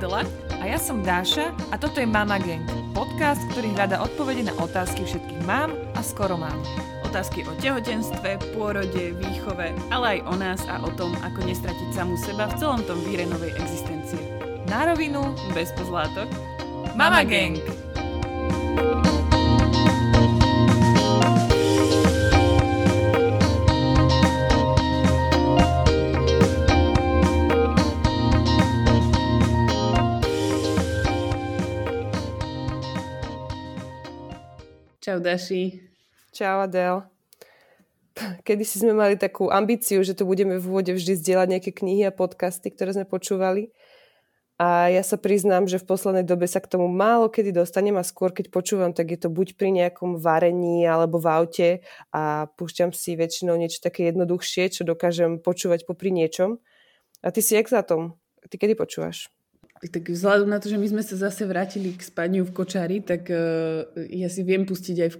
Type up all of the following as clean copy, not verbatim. Adela a ja som Dáša a toto je Mama Gang, podcast, ktorý hľadá odpovede na otázky všetkých mám a skoro mám. Otázky o tehotenstve, pôrode, výchove, ale aj o nás a o tom, ako nestratiť samú seba v celom tom víre novej existencie. Na rovinu, bez pozlátok, Mama Gang! Čau Daši. Čau Adel. Kedysi sme mali takú ambíciu, že tu budeme v úvode vždy zdieľať nejaké knihy a podcasty, ktoré sme počúvali. A ja sa priznám, že v poslednej dobe sa k tomu málo kedy dostanem a skôr, keď počúvam, tak je to buď pri nejakom varení alebo v aute a púšťam si väčšinou niečo také jednoduchšie, čo dokážem počúvať popri niečom. A ty si jak na tom? Ty kedy počúvaš? Tak vzhľadom na to, že my sme sa zase vrátili k spaniu v kočári, tak ja si viem pustiť aj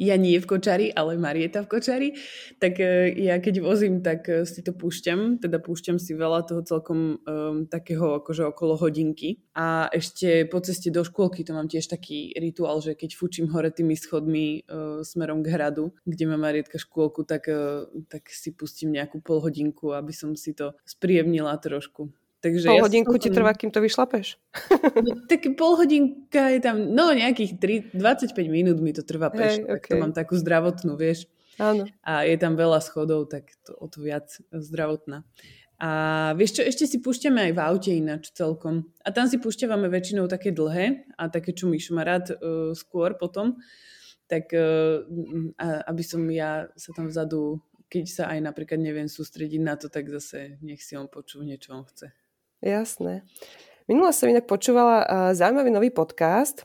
ja nie v kočári, ale Marieta v kočári, tak ja keď vozím, tak si to púšťam, teda púšťam si veľa toho celkom takého akože okolo hodinky. A ešte po ceste do škôlky to mám tiež taký rituál, že keď fučím hore tými schodmi smerom k hradu, kde má Marietka škôlku, tak si pustím nejakú polhodinku, aby som si to spríjemnila trošku. Takže pol hodinku ti trvá, kým to vyšlapeš? Tak pol hodinka je tam, no nejakých 25 minút mi to trvá peš. Hey, okay. To mám takú zdravotnú, vieš. Áno. A je tam veľa schodov, tak to o to viac zdravotná. A vieš čo, ešte si púšťame aj v aute ináč celkom. A tam si púšťavame väčšinou také dlhé a také, čo Mišo má rád skôr potom. Tak aby som ja sa tam vzadu, keď sa aj napríklad neviem sústrediť na to, tak zase nech si on počúvne, čo on chce. Jasné. Minula som inak počúvala zaujímavý nový podcast,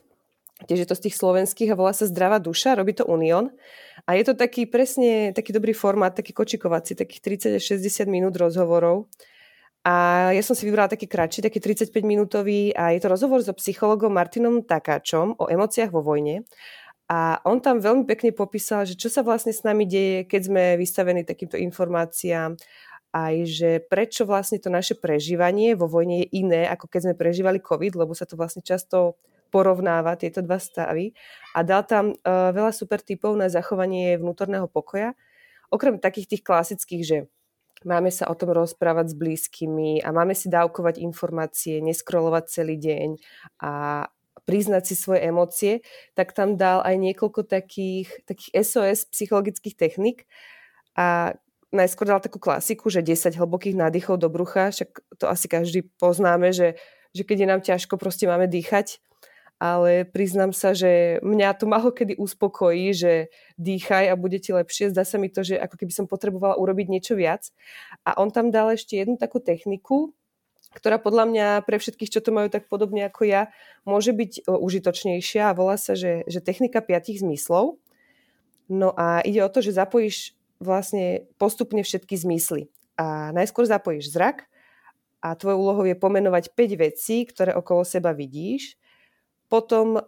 tiež je to z tých slovenských a volá sa Zdravá duša, robí to Unión. A je to taký presne, taký dobrý formát, taký kočikovací, takých 30 až 60 minút rozhovorov. A ja som si vybrala taký kratší, taký 35 minútový a je to rozhovor so psychologom Martinom Takáčom o emóciách vo vojne. A on tam veľmi pekne popísal, že čo sa vlastne s nami deje, keď sme vystavení takýmto informáciám, aj že prečo vlastne to naše prežívanie vo vojne je iné, ako keď sme prežívali COVID, lebo sa to vlastne často porovnáva, tieto dva stavy. A dal tam veľa super tipov na zachovanie vnútorného pokoja. Okrem takých tých klasických, že máme sa o tom rozprávať s blízkymi a máme si dávkovať informácie, neskrolovať celý deň a priznať si svoje emócie, tak tam dal aj niekoľko takých SOS psychologických technik a najskôr dal takú klasiku, že 10 hlbokých nádychov do brucha, však to asi každý poznáme, že keď je nám ťažko, proste máme dýchať, ale priznám sa, že mňa to málo kedy uspokojí, že dýchaj a bude ti lepšie, zdá sa mi to, že ako keby som potrebovala urobiť niečo viac. A on tam dal ešte jednu takú techniku, ktorá podľa mňa pre všetkých, čo to majú tak podobne ako ja, môže byť užitočnejšia a volá sa, že technika 5 zmyslov. No a ide o to, že zapojíš vlastne postupne všetky zmysly. A najskôr zapojíš zrak a tvojou úlohou je pomenovať 5 vecí, ktoré okolo seba vidíš. Potom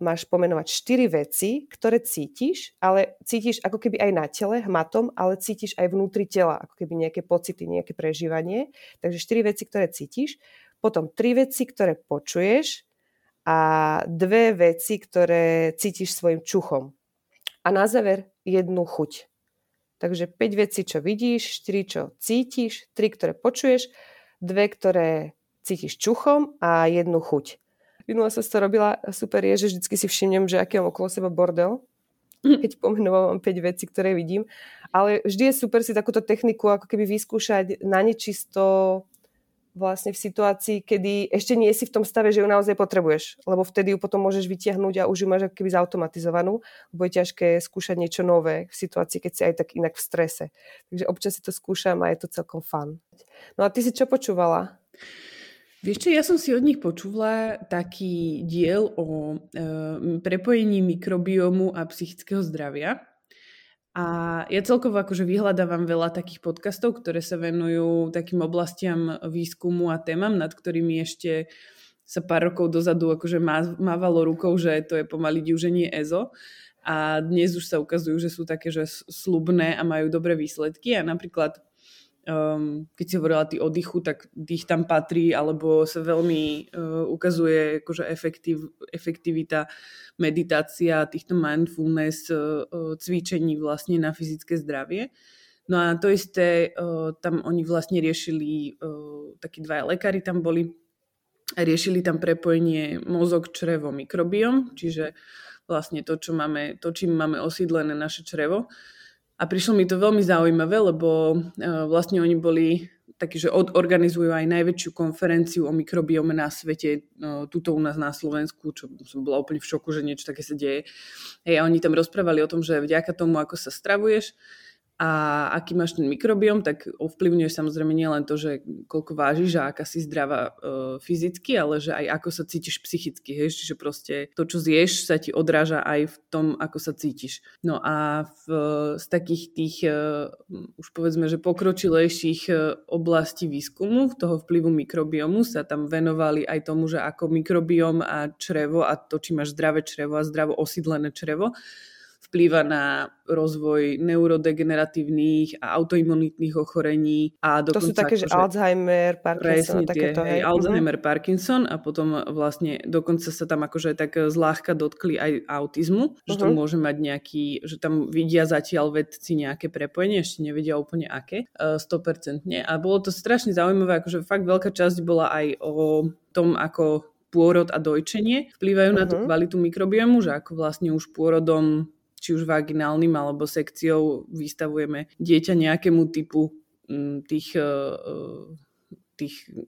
máš pomenovať 4 veci, ktoré cítiš, ale cítiš ako keby aj na tele, hmatom, ale cítiš aj vnútri tela, ako keby nejaké pocity, nejaké prežívanie. Takže 4 veci, ktoré cítiš. Potom 3 veci, ktoré počuješ a 2 veci, ktoré cítiš svojim čuchom. A na záver jednu chuť. Takže 5 vecí, čo vidíš, 4, čo cítiš, 3, ktoré počuješ, 2, ktoré cítiš čuchom a jednu chuť. Minula som to robila, super je, že vždycky si všimnem, že aký mám okolo seba bordel, keď pomenovávam 5 vecí, ktoré vidím. Ale vždy je super si takúto techniku ako keby vyskúšať na nečisto vlastne v situácii, kedy ešte nie si v tom stave, že ju naozaj potrebuješ. Lebo vtedy ju potom môžeš vytiahnuť a už ju máš ako keby zautomatizovanú. Lebo je ťažké skúšať niečo nové v situácii, keď si aj tak inak v strese. Takže občas si to skúšam a je to celkom fun. No a ty si čo počúvala? Vieš čo, ja som si od nich počula taký diel o prepojení mikrobiomu a psychického zdravia. A ja celkovo akože vyhľadávam veľa takých podcastov, ktoré sa venujú takým oblastiam výskumu a témam, nad ktorými ešte sa pár rokov dozadu akože mávalo rukou, že to je pomaly diuženie EZO. A dnes už sa ukazujú, že sú také, že sľubné a majú dobré výsledky. A napríklad keď si hovorila ty o dýchu, tak dých tam patrí, alebo sa veľmi ukazuje akože efektivita meditácia, týchto mindfulness cvičení vlastne na fyzické zdravie. No a to isté, tam oni vlastne riešili, takí dvaja lekári tam boli, a riešili tam prepojenie mozog, črevo, mikrobiom, čiže vlastne to, čo máme, to, čím máme osídlené naše črevo. A prišlo mi to veľmi zaujímavé, lebo vlastne oni boli takí, že organizujú aj najväčšiu konferenciu o mikrobiome na svete, tuto u nás na Slovensku, čo som bola úplne v šoku, že niečo také sa deje. Hej, a oni tam rozprávali o tom, že vďaka tomu, ako sa stravuješ a aký máš ten mikrobióm, tak ovplyvňuje samozrejme nielen to, že koľko vážiš a aká si zdravá fyzicky, ale že aj ako sa cítiš psychicky, hej? Čiže proste to, čo zješ, sa ti odráža aj v tom, ako sa cítiš. No a z takých tých už povedzme, že pokročilejších oblastí výskumu toho vplyvu mikrobiomu sa tam venovali aj tomu, že ako mikrobióm a črevo a to, či máš zdravé črevo a zdravo osídlené črevo vplýva na rozvoj neurodegeneratívnych a autoimunitných ochorení. A dokonca, to sú také, že Alzheimer, Parkinson, takéto. Hej, Alzheimer, Parkinson a potom vlastne dokonca sa tam akože tak zľahka dotkli aj autizmu, že to môže mať nejaký, že tam vidia zatiaľ vedci nejaké prepojenie, ešte nevedia úplne aké, 100%. A bolo to strašne zaujímavé, akože fakt veľká časť bola aj o tom, ako pôrod a dojčenie vplývajú na tú kvalitu mikrobiomu, že ako vlastne už pôrodom či už vaginálnym alebo sekciou vystavujeme dieťa nejakému typu tých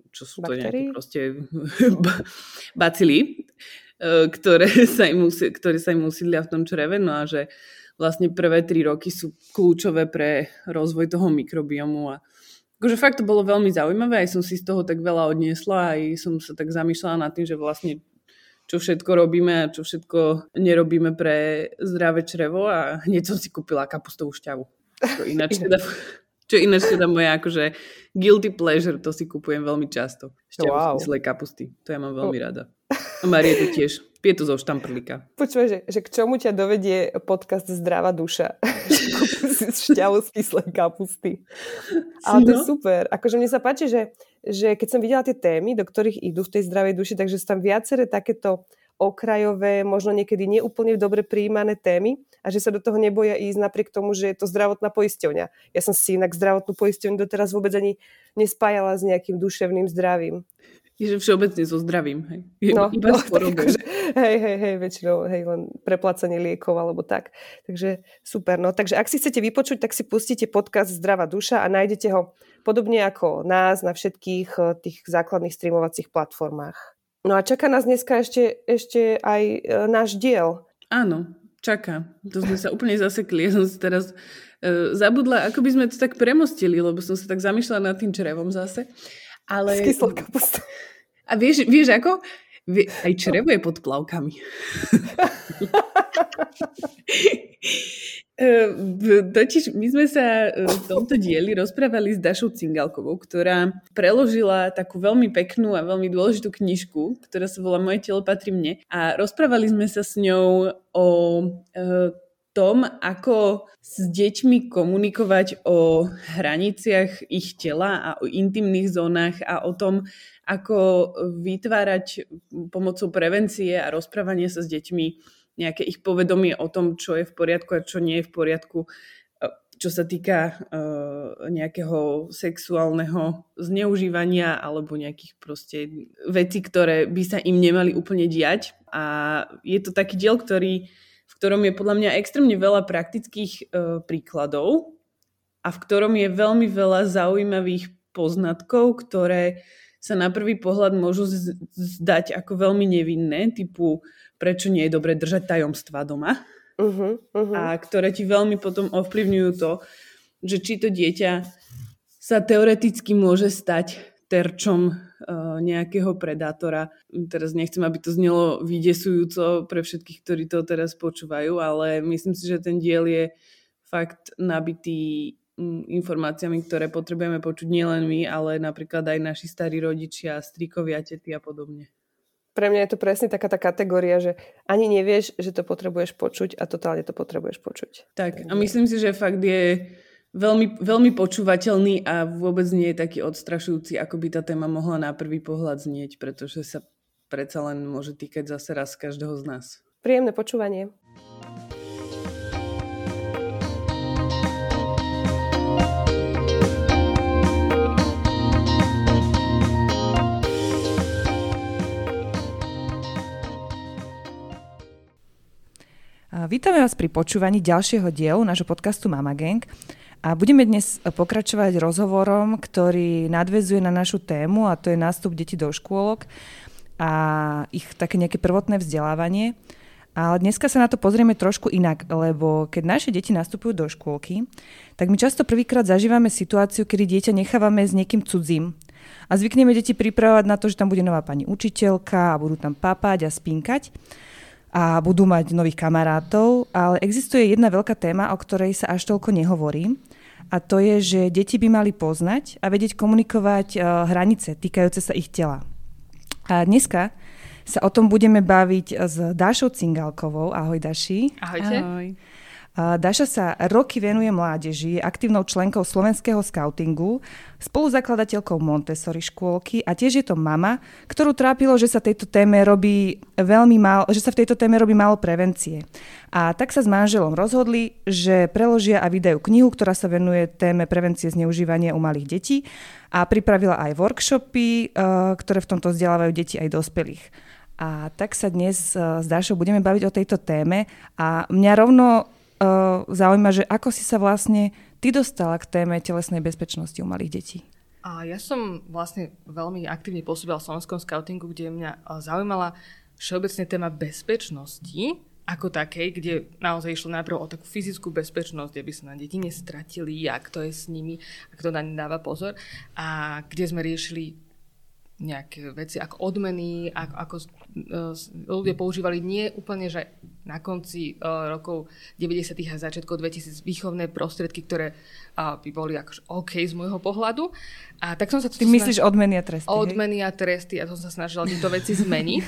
čo sú to nejaké proste bacíly, ktoré sa im usídlia v tom čreve. No a že vlastne prvé 3 roky sú kľúčové pre rozvoj toho mikrobiomu. A akože fakt to bolo veľmi zaujímavé, aj som si z toho tak veľa odniesla, aj som sa tak zamýšľala nad tým, že vlastne čo všetko robíme a čo všetko nerobíme pre zdravé črevo a hneď som si kúpila kapustovú šťavu. Čo ináč teda moja akože guilty pleasure, to si kupujem veľmi často. Šťavu z kyslej kapusty, to ja mám veľmi rada. A Marie to tiež, je to zo štamprlíka. Počúvaj, že k čomu ťa dovedie podcast Zdravá duša? Šťavu z kyslej kapusty. Ale to je super, akože mne sa páči, že keď som videla tie témy, do ktorých idú v tej zdravej duši, takže sú tam viaceré takéto okrajové, možno niekedy neúplne dobre prijímané témy a že sa do toho neboja ísť napriek tomu, že je to zdravotná poisťovňa. Ja som si inak zdravotnú poisťovňu doteraz vôbec ani nespájala s nejakým duševným zdravím. Ježe všeobecne so zdravím, hej. Iba s chorobou. Hej, väčšinou, hej, len preplácanie liekov alebo tak. Takže super, no. Takže ak si chcete vypočuť, tak si pustíte podcast Zdravá duša a nájdete ho podobne ako nás na všetkých tých základných streamovacích platformách. No a čaká nás dneska ešte aj náš diel. Áno, čaká. To sme sa úplne zasekli. Ja som si teraz zabudla, ako by sme to tak premostili, lebo som sa tak zamýšľala nad tým črevom zase. Ale... Z kyslou kapustou. A vieš ako? Aj črevo je pod plavkami. Totiž my sme sa v tomto dieli rozprávali s Dašou Cingalkovou, ktorá preložila takú veľmi peknú a veľmi dôležitú knižku, ktorá sa volá Moje telo patrí mne. A rozprávali sme sa s ňou o tom, ako s deťmi komunikovať o hraniciach ich tela a o intimných zónach a o tom, ako vytvárať pomocou prevencie a rozprávania sa s deťmi nejaké ich povedomie o tom, čo je v poriadku a čo nie je v poriadku, čo sa týka nejakého sexuálneho zneužívania alebo nejakých proste vecí, ktoré by sa im nemali úplne diať. A je to taký diel, v ktorom je podľa mňa extrémne veľa praktických príkladov a v ktorom je veľmi veľa zaujímavých poznatkov, ktoré sa na prvý pohľad môžu zdať ako veľmi nevinné, typu prečo nie je dobre držať tajomstvá doma a ktoré ti veľmi potom ovplyvňujú to, že či to dieťa sa teoreticky môže stať terčom nejakého predátora. Teraz nechcem, aby to znelo vydesujúco pre všetkých, ktorí to teraz počúvajú, ale myslím si, že ten diel je fakt nabitý informáciami, ktoré potrebujeme počuť nielen my, ale napríklad aj naši starí rodičia, strikovia, tety a podobne. Pre mňa je to presne taká tá kategória, že ani nevieš, že to potrebuješ počuť a totálne to potrebuješ počuť. Tak a myslím si, že fakt je veľmi, veľmi počúvateľný a vôbec nie je taký odstrašujúci, ako by tá téma mohla na prvý pohľad znieť, pretože sa predsa len môže týkať zase raz každého z nás. Príjemné počúvanie. Vítame vás pri počúvaní ďalšieho dielu nášho podcastu Mama Gang. A budeme dnes pokračovať rozhovorom, ktorý nadväzuje na našu tému, a to je nástup detí do škôlok a ich také nejaké prvotné vzdelávanie. Ale dneska sa na to pozrieme trošku inak, lebo keď naše deti nastupujú do škôlky, tak my často prvýkrát zažívame situáciu, kedy dieťa nechávame s niekým cudzím. A zvykneme deti pripravovať na to, že tam bude nová pani učiteľka a budú tam papať a spinkať a budú mať nových kamarátov. Ale existuje jedna veľká téma, o ktorej sa až toľko nehovorí. A to je, že deti by mali poznať a vedieť komunikovať hranice týkajúce sa ich tela. A dneska sa o tom budeme baviť s Dašou Cingalkovou. Ahoj, Daši. Ahojte. Ahoj. Daša sa roky venuje mládeži, aktívnou členkou slovenského skautingu, spoluzakladateľkou Montessori škôlky a tiež je to mama, ktorú trápilo, že sa tejto téme robí veľmi málo, že sa v tejto téme robí málo prevencie. A tak sa s manželom rozhodli, že preložia a vydajú knihu, ktorá sa venuje téme prevencie zneužívania u malých detí, a pripravila aj workshopy, ktoré v tomto vzdelávajú deti aj dospelých. A tak sa dnes s Dašou budeme baviť o tejto téme a mňa rovno zaujíma, že ako si sa vlastne ty dostala k téme telesnej bezpečnosti u malých detí? Ja som vlastne veľmi aktívne pôsobila v slovenskom skautingu, kde mňa zaujímala všeobecne téma bezpečnosti ako takej, kde naozaj išlo najprv o takú fyzickú bezpečnosť, aby sa na deti nestratili a kto je s nimi a kto na ne dáva pozor, a kde sme riešili nejaké veci ako odmeny, ako ľudia používali nie úplne, že na konci rokov 90. a začiatku 2000 výchovné prostriedky, ktoré by boli akože OK z môjho pohľadu. A tak som sa tu... Ty myslíš odmeny a tresty? Odmeny a tresty, a som sa snažila tieto veci zmeniť.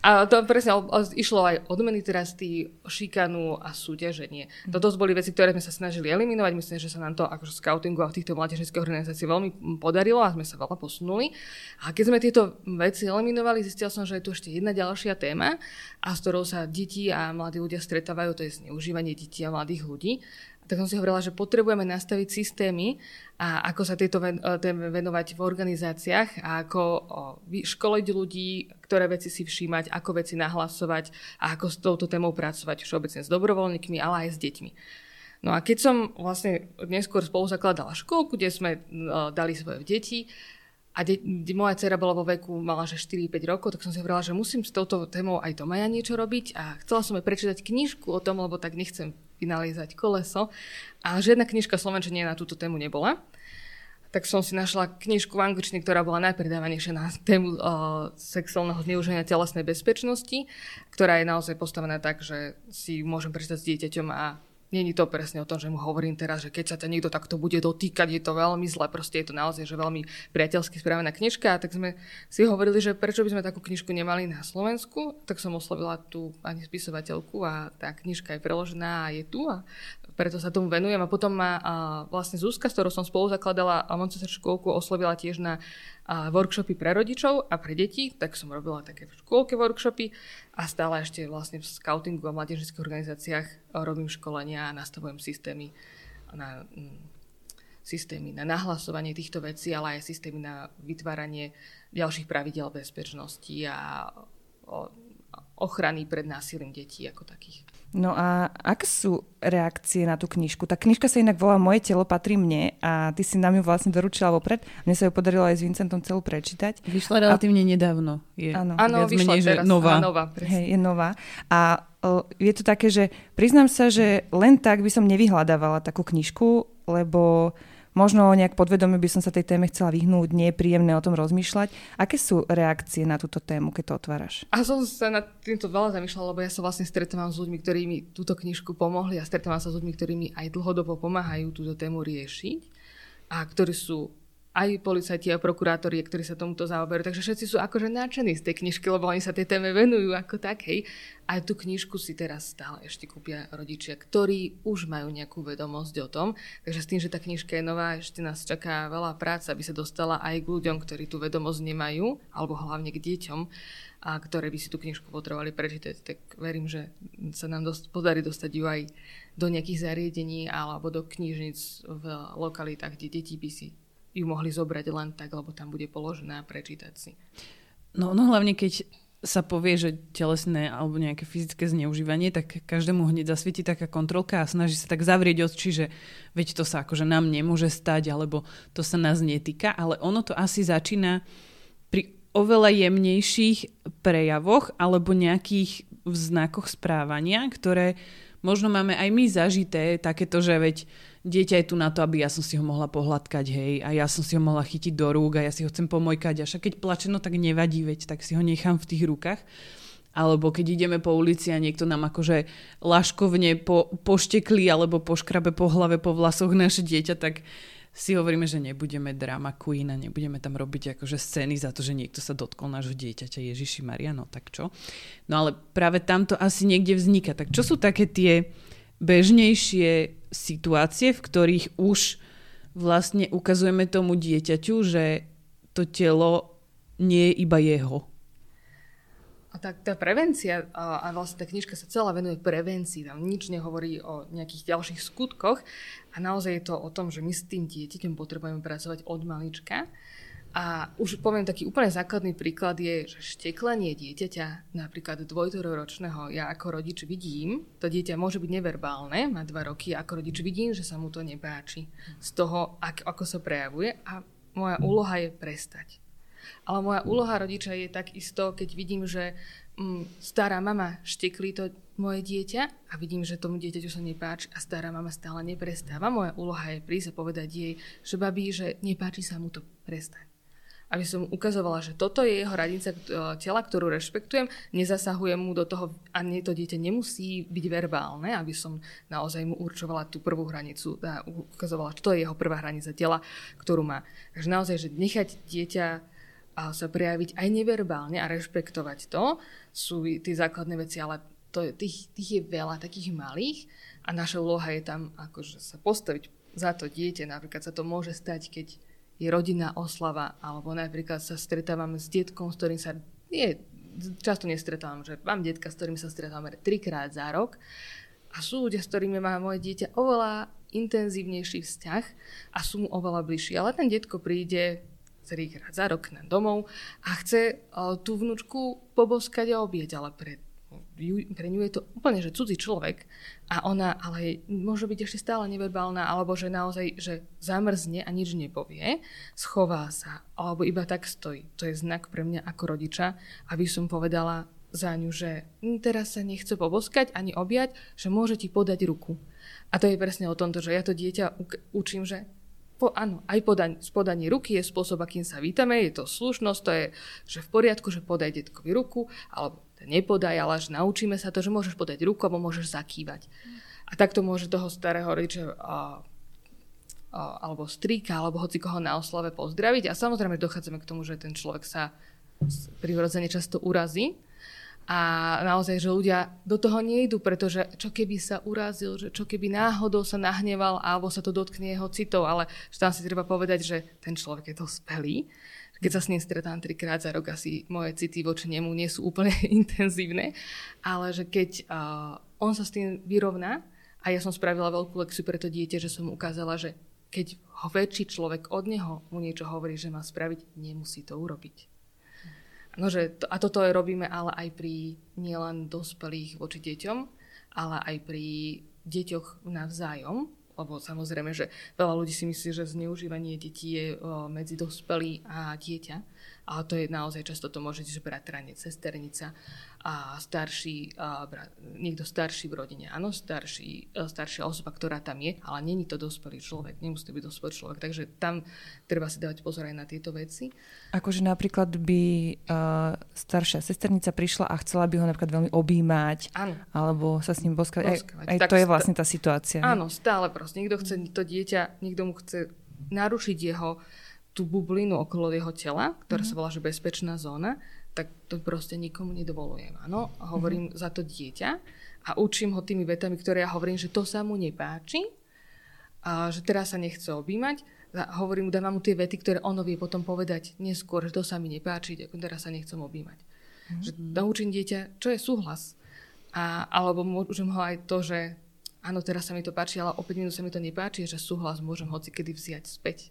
A to presne išlo aj odmeny, tresty, šikanu a súťaženie. Toto boli veci, ktoré sme sa snažili eliminovať. Myslím, že sa nám to akože v skautingu a v týchto mládežníckych organizáciách veľmi podarilo a sme sa veľa posunuli. A keď sme tieto veci eliminovali, zistila som, že je tu ešte jedna ďalšia téma, a s ktorou sa deti a mladí ľudia stretávajú, to je zneužívanie detí a mladých ľudí. Tak som si hovorila, že potrebujeme nastaviť systémy, a ako sa tejto téme venovať v organizáciách a ako školiť ľudí, ktoré veci si všímať, ako veci nahlasovať a ako s touto témou pracovať všeobecne s dobrovoľníkmi, ale aj s deťmi. No a keď som vlastne neskôr spolu zakladala škôlku, kde sme dali svoje deti, a moja dcera bola vo veku, mala že 4-5 rokov, tak som si hovorila, že musím s touto témou aj doma ja niečo robiť, a chcela som aj prečítať knižku o tom, lebo tak nechcem vynaliezať koleso, a žiadna knižka slovenčine na túto tému nebola. Tak som si našla knižku v angličtine, ktorá bola najpredávanejšia na tému sexuálneho zneužívania telesnej bezpečnosti, ktorá je naozaj postavená tak, že si môžem prečítať s dieťaťom, a nie je to presne o tom, že mu hovorím teraz, že keď sa ťa niekto takto bude dotýkať, je to veľmi zle, proste je to naozaj že veľmi priateľsky správená knižka. Tak sme si hovorili, že prečo by sme takú knižku nemali na Slovensku, tak som oslovila tú pani spisovateľku, a tá knižka je preložená a je tu, a preto sa tomu venujem. A potom ma vlastne Zuzka, s ktorou som spolu zakladala Montessori škôlku, oslovila tiež na workshopy pre rodičov a pre deti, tak som robila také v škôlke workshopy a stále ešte vlastne v skautingu a mládežníckych organizáciách robím školenia a nastavujem systémy na nahlasovanie týchto vecí, ale aj systémy na vytváranie ďalších pravidiel bezpečnosti a ochrany pred násilím detí ako takých. No a aké sú reakcie na tú knižku? Tá knižka sa inak volá Moje telo patrí mne a ty si nám ju vlastne doručila vopred. Mne sa ju podarilo aj s Vincentom celú prečítať. Vyšla relatívne nedávno. Áno, vyšla menej, teraz. Nová. Hej, je nová. A je to také, že priznám sa, že len tak by som nevyhľadávala takú knižku, lebo možno nejak podvedome by som sa tej téme chcela vyhnúť, nie je príjemné o tom rozmýšľať. Aké sú reakcie na túto tému, keď to otváraš? A som sa nad týmto veľa zamýšľala, lebo ja sa vlastne stretávam s ľuďmi, ktorí mi túto knižku pomohli, a stretávam sa s ľuďmi, ktorí mi aj dlhodobo pomáhajú túto tému riešiť a ktorí sú aj policajti a prokurátori, ktorí sa tomuto zaoberajú. Takže všetci sú akože nadšení z tej knižky, lebo oni sa tej téme venujú ako takej. A tú knižku si teraz stále ešte kúpia rodičia, ktorí už majú nejakú vedomosť o tom. Takže s tým, že tá knižka je nová, ešte nás čaká veľa práce, aby sa dostala aj k ľuďom, ktorí tú vedomosť nemajú, alebo hlavne k deťom, a ktoré by si tú knižku potrebovali prečítať. Tak verím, že sa nám podarí dostať ju aj do nejakých zariadení alebo do knižnic v lokalitách, kde deti by si ju mohli zobrať len tak, lebo tam bude položená a prečítať si. No hlavne keď sa povie, že telesné alebo nejaké fyzické zneužívanie, tak každému hneď zasvietí taká kontrolka a snaží sa tak zavrieť oči, že veď to sa akože nám nemôže stať, alebo to sa nás netýka, ale ono to asi začína pri oveľa jemnejších prejavoch alebo nejakých znakoch správania, ktoré možno máme aj my zažité, takéto, že veď dieťa je tu na to, aby ja som si ho mohla pohľadkať, hej, a ja som si ho mohla chytiť do rúk a ja si ho chcem pomojkať, a však keď plače, tak nevadí, veď tak si ho nechám v tých rukách. Alebo keď ideme po ulici a niekto nám akože laškovne pošteklí alebo poškrabe po hlave, po vlasoch naše dieťa, tak si hovoríme, že nebudeme drama queen a nebudeme tam robiť akože scény za to, že niekto sa dotkol nášho dieťaťa. Ježiši Maria, no tak čo? No ale práve tamto asi niekde vzniká. Tak čo sú také tie bežnejšie situácie, v ktorých už vlastne ukazujeme tomu dieťaťu, že to telo nie je iba jeho? Tak tá prevencia, a vlastne tá knižka sa celá venuje prevencii, tam nič nehovorí o nejakých ďalších skutkoch a naozaj je to o tom, že my s tým dieťaťom potrebujeme pracovať od malička. A už poviem taký úplne základný príklad je, že šteklenie dieťaťa, napríklad dvojtoročného, ja ako rodič vidím, to dieťa môže byť neverbálne, má 2 roky, ako rodič vidím, že sa mu to nepáči z toho, ako sa prejavuje, a moja úloha je prestať. Ale moja úloha rodiča je takisto, keď vidím, že stará mama šteklí to moje dieťa a vidím, že tomu dieťaťu sa nepáči a stará mama stále neprestáva. Moja úloha je prísť a povedať jej, že babí, že nepáči sa mu to, prestať. Aby som ukazovala, že toto je jeho hranica tela, ktorú rešpektujem, nezasahujem mu do toho a to dieťa nemusí byť verbálne, aby som naozaj mu určovala tú prvú hranicu a ukazovala, že to je jeho prvá hranica tela, ktorú má. Takže naozaj, že nechať dieťa a sa prejaviť aj neverbálne a rešpektovať to, sú tie základné veci, ale tých je veľa takých malých a naša úloha je tam akože sa postaviť za to dieťa. Napríklad sa to môže stať, keď je rodinná oslava, alebo napríklad sa stretávame s detkom, s ktorým sa často nestretávam, že mám detka, s ktorým sa stretávame 3-krát za rok a sú ľudia, s ktorými má moje dieťa oveľa intenzívnejší vzťah a sú mu oveľa bližší, ale ten detko príde 3-krát za rok na domov a chce tú vnúčku poboskať a obieť, ale pre ňu je to úplne, že cudzí človek a ona ale môže byť ešte stále neverbálna, alebo že naozaj, že zamrzne a nič nepovie, schová sa, alebo iba tak stojí. To je znak pre mňa ako rodiča, aby som povedala za ňu, že teraz sa nechce poboskať ani objať, že môže ti podať ruku. A to je presne o tomto, že ja to dieťa učím, že áno, aj podanie ruky je spôsob, akým sa vítame, je to slušnosť, to je, že v poriadku, že podaj detkovi ruku, alebo nepodaj, ale až naučíme sa to, že môžeš podať ruku, alebo môžeš zakývať. A takto môže toho starého rodiča alebo strýka, alebo hoci koho na oslave pozdraviť. A samozrejme dochádzame k tomu, že ten človek sa prirodzene často urazí. A naozaj, že ľudia do toho nejdú, pretože čo keby sa urazil, že čo keby náhodou sa nahneval alebo sa to dotkne jeho citov, ale že tam si treba povedať, že ten človek je dospelý. Keď sa s ním stretám 3-krát za rok, asi moje city voči nemu nie sú úplne intenzívne, ale že keď on sa s tým vyrovná, a ja som spravila veľkú lekciu pre to dieťa, že som mu ukázala, že keď ho väčší človek od neho mu niečo hovorí, že má spraviť, nemusí to urobiť. A toto robíme ale aj pri nielen dospelých voči deťom, ale aj pri deťoch navzájom, lebo samozrejme, že veľa ľudí si myslí, že zneužívanie detí je medzi dospelí a dieťa, ale to je naozaj často, to môže byť bratranec, sesternica a starší, niekto starší v rodine, áno, staršia osoba, ktorá tam je, ale není to dospelý človek, nemusí to byť dospelý človek, takže tam treba si dávať pozor aj na tieto veci. Akože napríklad by staršia sesternica prišla a chcela by ho napríklad veľmi objímať, áno, alebo sa s ním boskať, aj to je vlastne tá situácia. Áno, stále proste, niekto chce to dieťa, niekto mu chce narušiť jeho tú bublinu okolo jeho tela, ktorá sa volá, že bezpečná zóna, tak to proste nikomu nedovolujem. Áno, hovorím za to dieťa a učím ho tými vetami, ktoré ja hovorím, že to sa mu nepáči, a že teraz sa nechce objímať. Hovorím mu, dávam mu tie vety, ktoré ono vie potom povedať neskôr, že to sa mi nepáči, ako teraz sa nechcem objímať. Že naučím dieťa, čo je súhlas. Alebo môžem ho aj to, že áno, teraz sa mi to páči, ale opäť sa mi to nepáči, že súhlas môžem hocikedy vziať späť.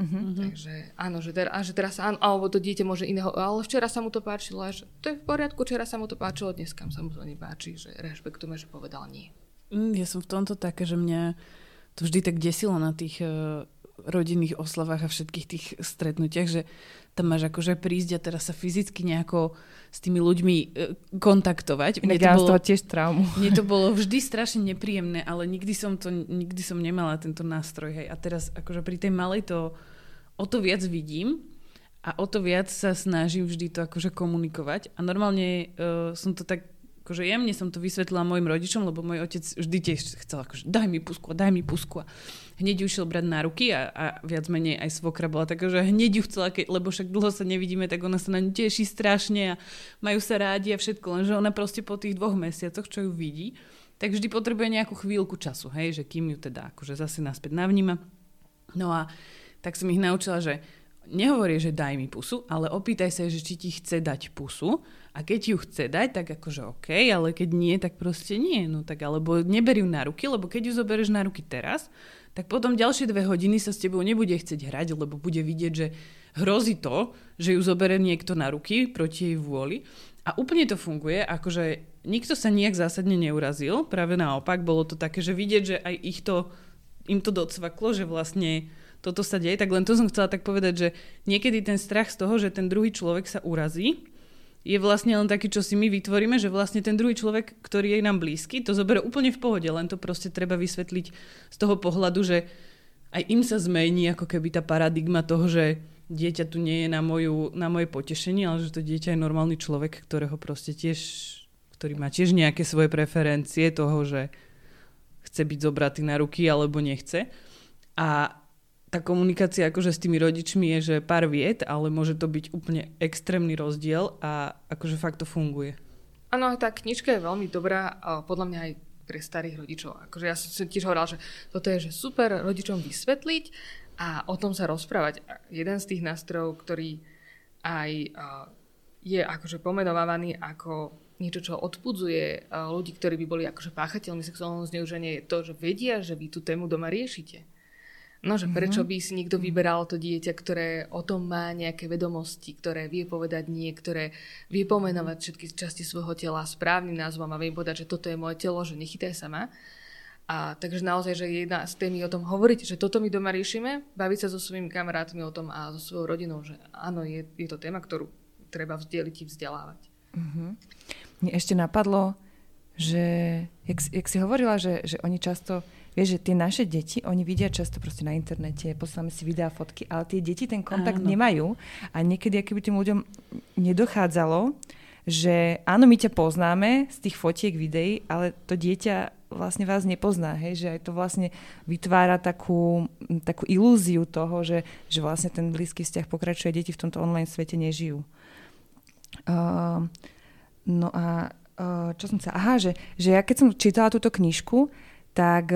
Takže áno, že teraz áno, alebo to dieťa môže iného, ale včera sa mu to páčilo, že to je v poriadku, včera sa mu to páčilo, dneska sa mu to nepáči, že rešpektujme, že povedal nie. Ja som v tomto také, že mňa to vždy tak desilo na tých rodinných oslavách a všetkých tých stretnutiach, že tam máš akože prísť a teraz sa fyzicky nejako s tými ľuďmi kontaktovať. Mne to bolo vždy strašne nepríjemné, ale nikdy som nemala tento nástroj. Hej. A teraz akože pri tej malej to o to viac vidím a o to viac sa snažím vždy to akože komunikovať. A normálne som to tak akože jemne som to vysvetlila mojim rodičom, lebo môj otec vždy tiež chcel akože daj mi pusku. Hneď ju šiel brať na ruky a viac menej aj svokra bola taká, že hneď ju chcela, lebo však dlho sa nevidíme, tak ona sa na ňu teší strašne a majú sa rádi a všetko, lenže ona proste po tých 2 mesiacoch, čo ju vidí, tak vždy potrebuje nejakú chvíľku času, hej, že kým ju teda akože zase naspäť navníma. No a tak som ich naučila, že nehovorí, že daj mi pusu, ale opýtaj sa, že či ti chce dať pusu. A keď ju chce dať, tak akože OK, ale keď nie, tak proste nie. No tak alebo neberi ju na ruky, lebo keď ju zoberieš na ruky teraz, tak potom ďalšie 2 hodiny sa s tebou nebude chcieť hrať, lebo bude vidieť, že hrozí to, že ju zoberie niekto na ruky proti jej vôli. A úplne to funguje, akože nikto sa nijak zásadne neurazil, práve naopak, bolo to také, že vidieť, že aj im to docvaklo, že vlastne toto sa deje, tak len to som chcela tak povedať, že niekedy ten strach z toho, že ten druhý človek sa urazí, je vlastne len taký, čo si my vytvoríme, že vlastne ten druhý človek, ktorý je nám blízky, to zoberie úplne v pohode, len to proste treba vysvetliť z toho pohľadu, že aj im sa zmení ako keby tá paradigma toho, že dieťa tu nie je na moje potešenie, ale že to dieťa je normálny človek, ktorý má tiež nejaké svoje preferencie toho, že chce byť zobratý na ruky alebo nechce. A tá komunikácia akože s tými rodičmi je, že pár viet, ale môže to byť úplne extrémny rozdiel a akože fakt to funguje. Áno, tá knižka je veľmi dobrá, podľa mňa aj pre starých rodičov. Akože ja som tiež hovorila, že toto je že super rodičom vysvetliť a o tom sa rozprávať. Jeden z tých nástrojov, ktorý aj je akože pomenovávaný ako niečo, čo odpudzuje ľudí, ktorí by boli akože páchateľmi sexuálneho zneuženia, je to, že vedia, že vy tú tému doma riešite. No, že prečo by si niekto vyberal to dieťa, ktoré o tom má nejaké vedomosti, ktoré vie povedať nie, ktoré vie pomenovať všetky časti svojho tela správnym názvom a vie povedať, že toto je moje telo, že nechytaj sa ma. A takže naozaj, že jedna z témy o tom hovoriť, že toto my doma riešime, baviť sa so svojimi kamarátmi o tom a so svojou rodinou, že áno, je to téma, ktorú treba vzdieliť a vzdelávať. Mne ešte napadlo, že jak si hovorila, že oni často... Vieš, že tie naše deti, oni vidia často proste na internete, posláme si videá, fotky, ale tie deti ten kontakt nemajú a niekedy, akýby tým ľuďom nedochádzalo, že áno, my ťa poznáme z tých fotiek, videí, ale to dieťa vlastne vás nepozná, hej, že aj to vlastne vytvára takú ilúziu toho, že vlastne ten blízky vzťah pokračuje, deti v tomto online svete nežijú. Čo som sa... Aha, že ja keď som čítala túto knižku, tak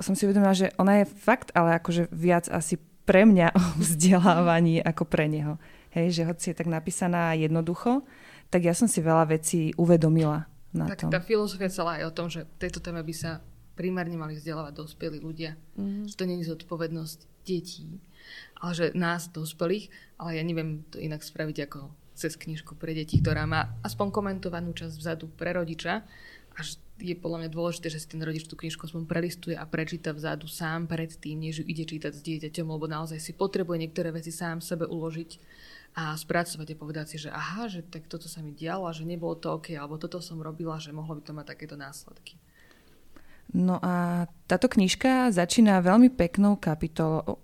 som si uvedomila, že ona je fakt, ale akože viac asi pre mňa o vzdelávaní ako pre neho. Hej, že hoci je tak napísaná jednoducho, tak ja som si veľa vecí uvedomila na tak tom. Tak tá filozofia celá je o tom, že tejto téme by sa primárne mali vzdelávať dospelí ľudia. Že to nie je zodpovednosť detí, ale že nás dospelých, ale ja neviem to inak spraviť ako cez knižku pre deti, ktorá má aspoň komentovanú časť vzadu pre rodiča, až je podľa mňa dôležité, že si ten rodič tú knižku aspoň prelistuje a prečíta vzadu sám predtým, než ju ide čítať s dieťaťom, lebo naozaj si potrebuje niektoré veci sám sebe uložiť a spracovať a povedať si, že aha, že tak toto sa mi dialo a že nebolo to OK, alebo toto som robila, že mohlo by to mať takéto následky. No a táto knižka začína veľmi peknou kapitolou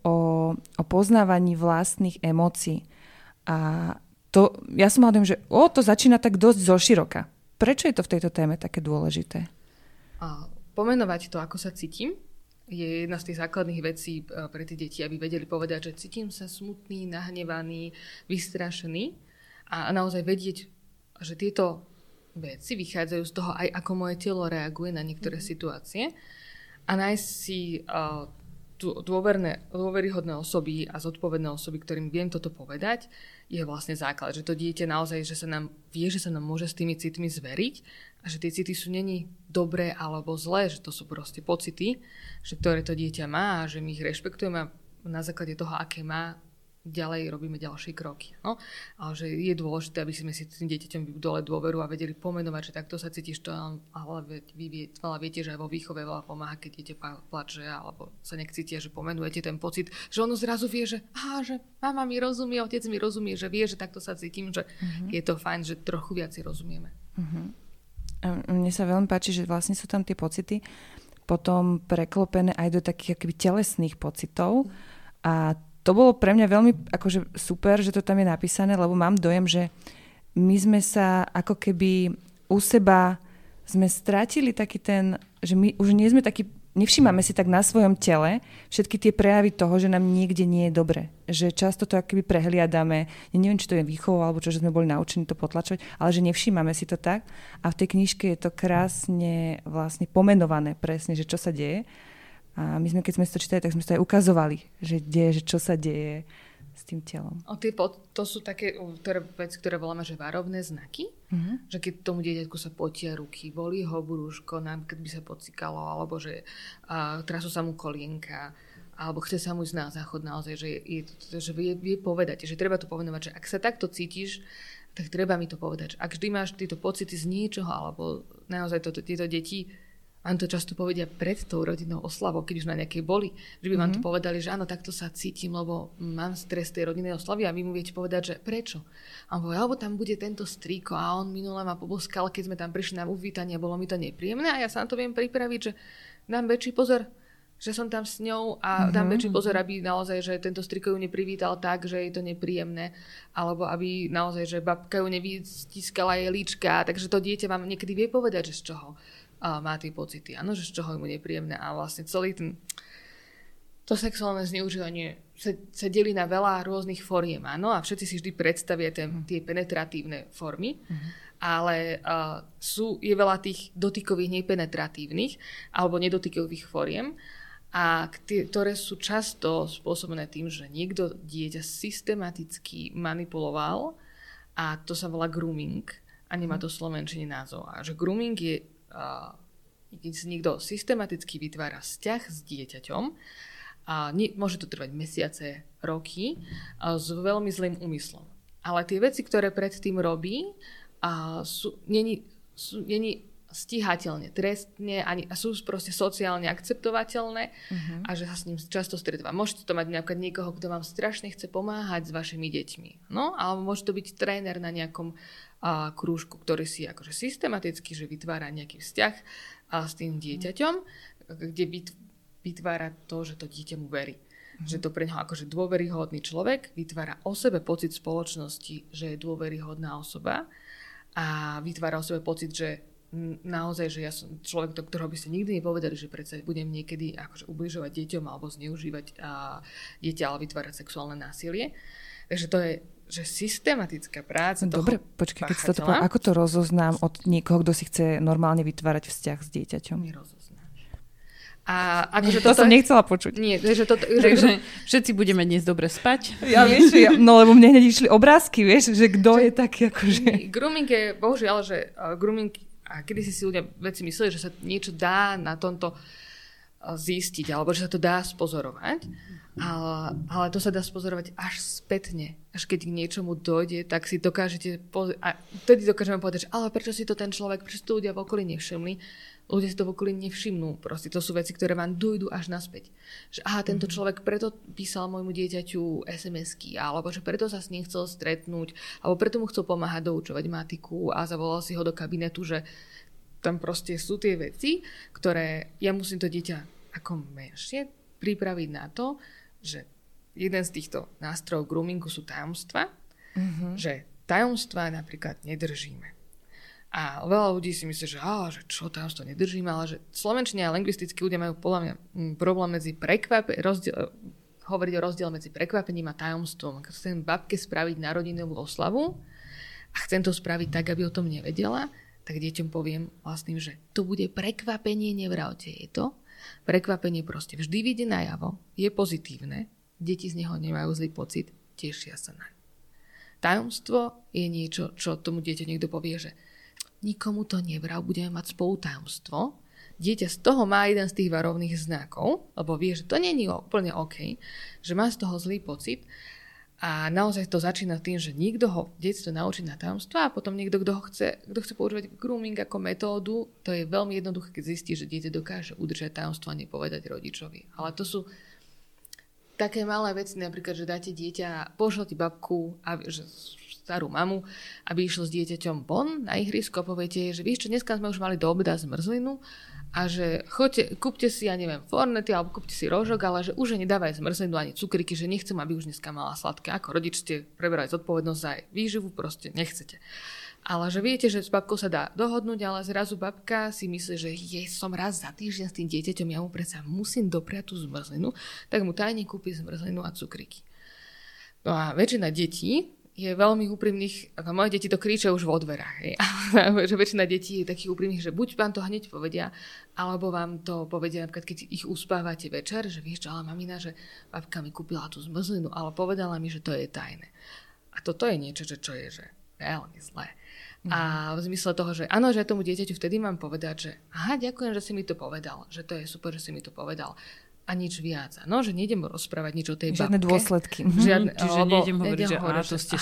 o poznávaní vlastných emócií. A to, ja som mala dojem, že to začína tak dosť zoširoka. Prečo je to v tejto téme také dôležité? Pomenovať to, ako sa cítim je jedna z tých základných vecí pre tie deti, aby vedeli povedať, že cítim sa smutný, nahnevaný, vystrašený a naozaj vedieť, že tieto veci vychádzajú z toho aj ako moje telo reaguje na niektoré situácie a nájsť si dôveryhodné osoby a zodpovedné osoby, ktorým viem toto povedať, je vlastne základ, že to dieťa naozaj, že sa nám vie, že sa nám môže s tými citmi zveriť a že tie city sú neni dobré alebo zlé, že to sú proste pocity, že ktoré to dieťa má a že my ich rešpektujeme a na základe toho, aké má, ďalej robíme ďalšie kroky. No? Ale že je dôležité, aby sme si s tým dieťaťom vybudovali dôveru a vedeli pomenovať, že takto sa cítiš, to ale vy viete, že aj vo výchove veľa pomáha, keď dieťa plače alebo sa necítia, že pomenujete ten pocit, že ono zrazu vie, že, že mama mi rozumie, otec mi rozumie, že vie, že takto sa cítim, že je to fajn, že trochu viac si rozumieme. Mne sa veľmi páči, že vlastne sú tam tie pocity potom preklopené aj do takých akoby telesných pocitov a to bolo pre mňa veľmi akože super, že to tam je napísané, lebo mám dojem, že my sme sa ako keby u seba sme stratili taký ten, že my už nie sme taký, nevšímame si tak na svojom tele všetky tie prejavy toho, že nám niekde nie je dobre. Že často to ako keby prehliadame, neviem, či to je výchova, alebo čo, že sme boli naučení to potlačovať, ale že nevšímame si to tak. A v tej knižke je to krásne vlastne pomenované presne, že čo sa deje. A my sme, keď sme si to čítali, tak sme to aj ukazovali, že deje, že čo sa deje s tým telom. To sú také veci, ktoré voláme, že varovné znaky. Že keď tomu dieťatku sa potia ruky, bolí ho brúško, keď by sa pocikalo, alebo že trasú sa mu kolienka, alebo chce sa mu ísť na záchod naozaj, že vie povedať, že treba to pomenovať, že ak sa takto cítiš, tak treba mi to povedať. Že ak vždy máš tieto pocity z niečoho, alebo naozaj tieto deti vám to často povedia pred tou rodinnou oslavou, keď už na nejakej boli. Že by vám to povedali, že áno, takto sa cítim, lebo mám stres tej rodinnej oslavy a vy mu viete povedať, že prečo. A on povedal, alebo tam bude tento strýko a on minule ma poboskal, keď sme tam prišli na uvítanie a bolo mi to nepríjemné a ja sa na to viem pripraviť, že dám väčší pozor, že som tam s ňou a dám väčší pozor, aby naozaj, že tento strýko ju neprivítal tak, že je to nepríjemné, alebo aby naozaj, že babka ju nevystiskala jej líčka, takže to dieťa vám niekedy vie povedať, že z čoho má tie pocity. Áno, že z čoho je mu nepríjemné. A vlastne celý to sexuálne zneužívanie sa delí na veľa rôznych foriem. Áno, a všetci si vždy predstavia tie penetratívne formy. Ale je veľa tých dotykových, nepenetratívnych alebo nedotykových foriem, a ktoré sú často spôsobené tým, že niekto dieťa systematicky manipuloval a to sa volá grooming a nemá to slovenčine názov. A že grooming je keď si niekto systematicky vytvára vzťah s dieťaťom a môže to trvať mesiace, roky s veľmi zlým úmyslom. Ale tie veci, ktoré predtým robí, sú stíhateľne, trestne a sú proste sociálne akceptovateľné a že sa s ním často stretáva. Môžete to mať napríklad niekoho, kto vám strašne chce pomáhať s vašimi deťmi. No, alebo môže to byť tréner na nejakom krúžku, ktorý si akože systematicky že vytvára nejaký vzťah s tým dieťaťom, kde vytvára to, že to dieťa mu verí. Že to pre ňoho akože dôveryhodný človek vytvára o sebe pocit spoločnosti, že je dôveryhodná osoba a vytvára o sebe pocit, že naozaj, že ja som človek, do ktorého by ste nikdy nepovedali, že predsa budem niekedy akože ubližovať deťom alebo zneužívať dieťa alebo vytvárať sexuálne násilie. Takže to je že systematická práca toho páchateľa. Dobre, počkaj, keď to povedal, ako to rozoznám od niekoho, kto si chce normálne vytvárať vzťah s dieťaťom? Nerozoznáš. Akože to som nechcela počuť. Nie, že toto, takže všetci budeme dnes dobre spať. Ja vieš, no lebo mne hneď išli obrázky, vieš, že kto je taký akože. Grooming je, bohužiaľ, že grooming. A kedysi si ľudia veci mysleli, že sa niečo dá na tomto zistiť, alebo že sa to dá spozorovať. Ale to sa dá spozorovať až spätne. Až keď k niečomu dojde, tak si dokážete a vtedy dokážeme povedať, že ale prečo si to ten človek, prečo to ľudia v okolí nevšimli? Ľudia si to v okolí nevšimnú. Proste to sú veci, ktoré vám dojdu až naspäť. Že tento človek preto písal môjmu dieťaťu SMS-ky, alebo že preto sa s ním chcel stretnúť, alebo preto mu chcel pomáhať doučovať matiku a zavolal si ho do kabinetu, že tam proste sú tie veci, ktoré ja musím to dieťa ako menšie pripraviť na to, že jeden z týchto nástrojov groomingu sú tajomstva, že tajomstva napríklad nedržíme. A veľa ľudí si myslí, že čo tam to nedržím, ale že slovenčine a lingvisticky ľudia majú podľa mňa problém hovoriť o rozdiel medzi prekvapením a tajomstvom. Keď chcem babke spraviť narodinovú oslavu a chcem to spraviť tak, aby o tom nevedela, tak deťom poviem vlastným, že to bude prekvapenie, nevravte je to. Prekvapenie proste vždy vyjde najavo, je pozitívne, deti z neho nemajú zlý pocit, tešia sa naň. Tajomstvo je niečo, čo tomu dieťa niekto povie, že nikomu to nevrav, budeme mať spolu tajomstvo. Dieťa z toho má jeden z tých varovných znakov, lebo vie, že to nie je úplne OK, že má z toho zlý pocit a naozaj to začína tým, že nikto ho dieťa naučí na tajomstvo a potom niekto, kto chce používať grooming ako metódu, to je veľmi jednoduché, keď zistí, že dieťa dokáže udržať tajomstvo a nepovedať rodičovi. Ale to sú také malé veci, napríklad, že dáte dieťa, pošlete babku a starú mamu, aby išlo s dieťaťom von na ihrisko, poviete, že vieš čo, dneska sme už mali do obeda zmrzlinu a že kúpte si, ja neviem, fornety alebo kúpte si rožok, ale že už nedávaj zmrzlinu ani cukriky, že nechcem, aby už dneska mala sladké. Ako rodič ste preberali zodpovednosť za výživu, proste nechcete. Ale že viete, že s babkou sa dá dohodnúť, ale zrazu babka si myslí, že som raz za týždeň s tým dieťaťom, ja mu predsa musím dopriať tú zmrzlinu, tak mu tajne kúpi zmrzlinu a cukriky. No a väčšina detí je veľmi úprimných, ako moje deti to kričia už vo dverách, že väčšina detí je takých úprimných, že buď vám to hneď povedia, alebo vám to povedia, napríklad keď ich uspávate večer, že vieš čo, ale mamina, že babka mi kúpila tú zmrzlinu, ale povedala mi, že to je tajné. A toto je niečo, čo je, že reálne zlé. A v zmysle toho, že áno, že ja tomu dieťaťu vtedy mám povedať, že aha, ďakujem, že si mi to povedal, že to je super, že si mi to povedal. A nič viac. No, že nejdem rozprávať nič o tej babke. Žiadne dôsledky. Čiže nejdem hovoriť, že to ste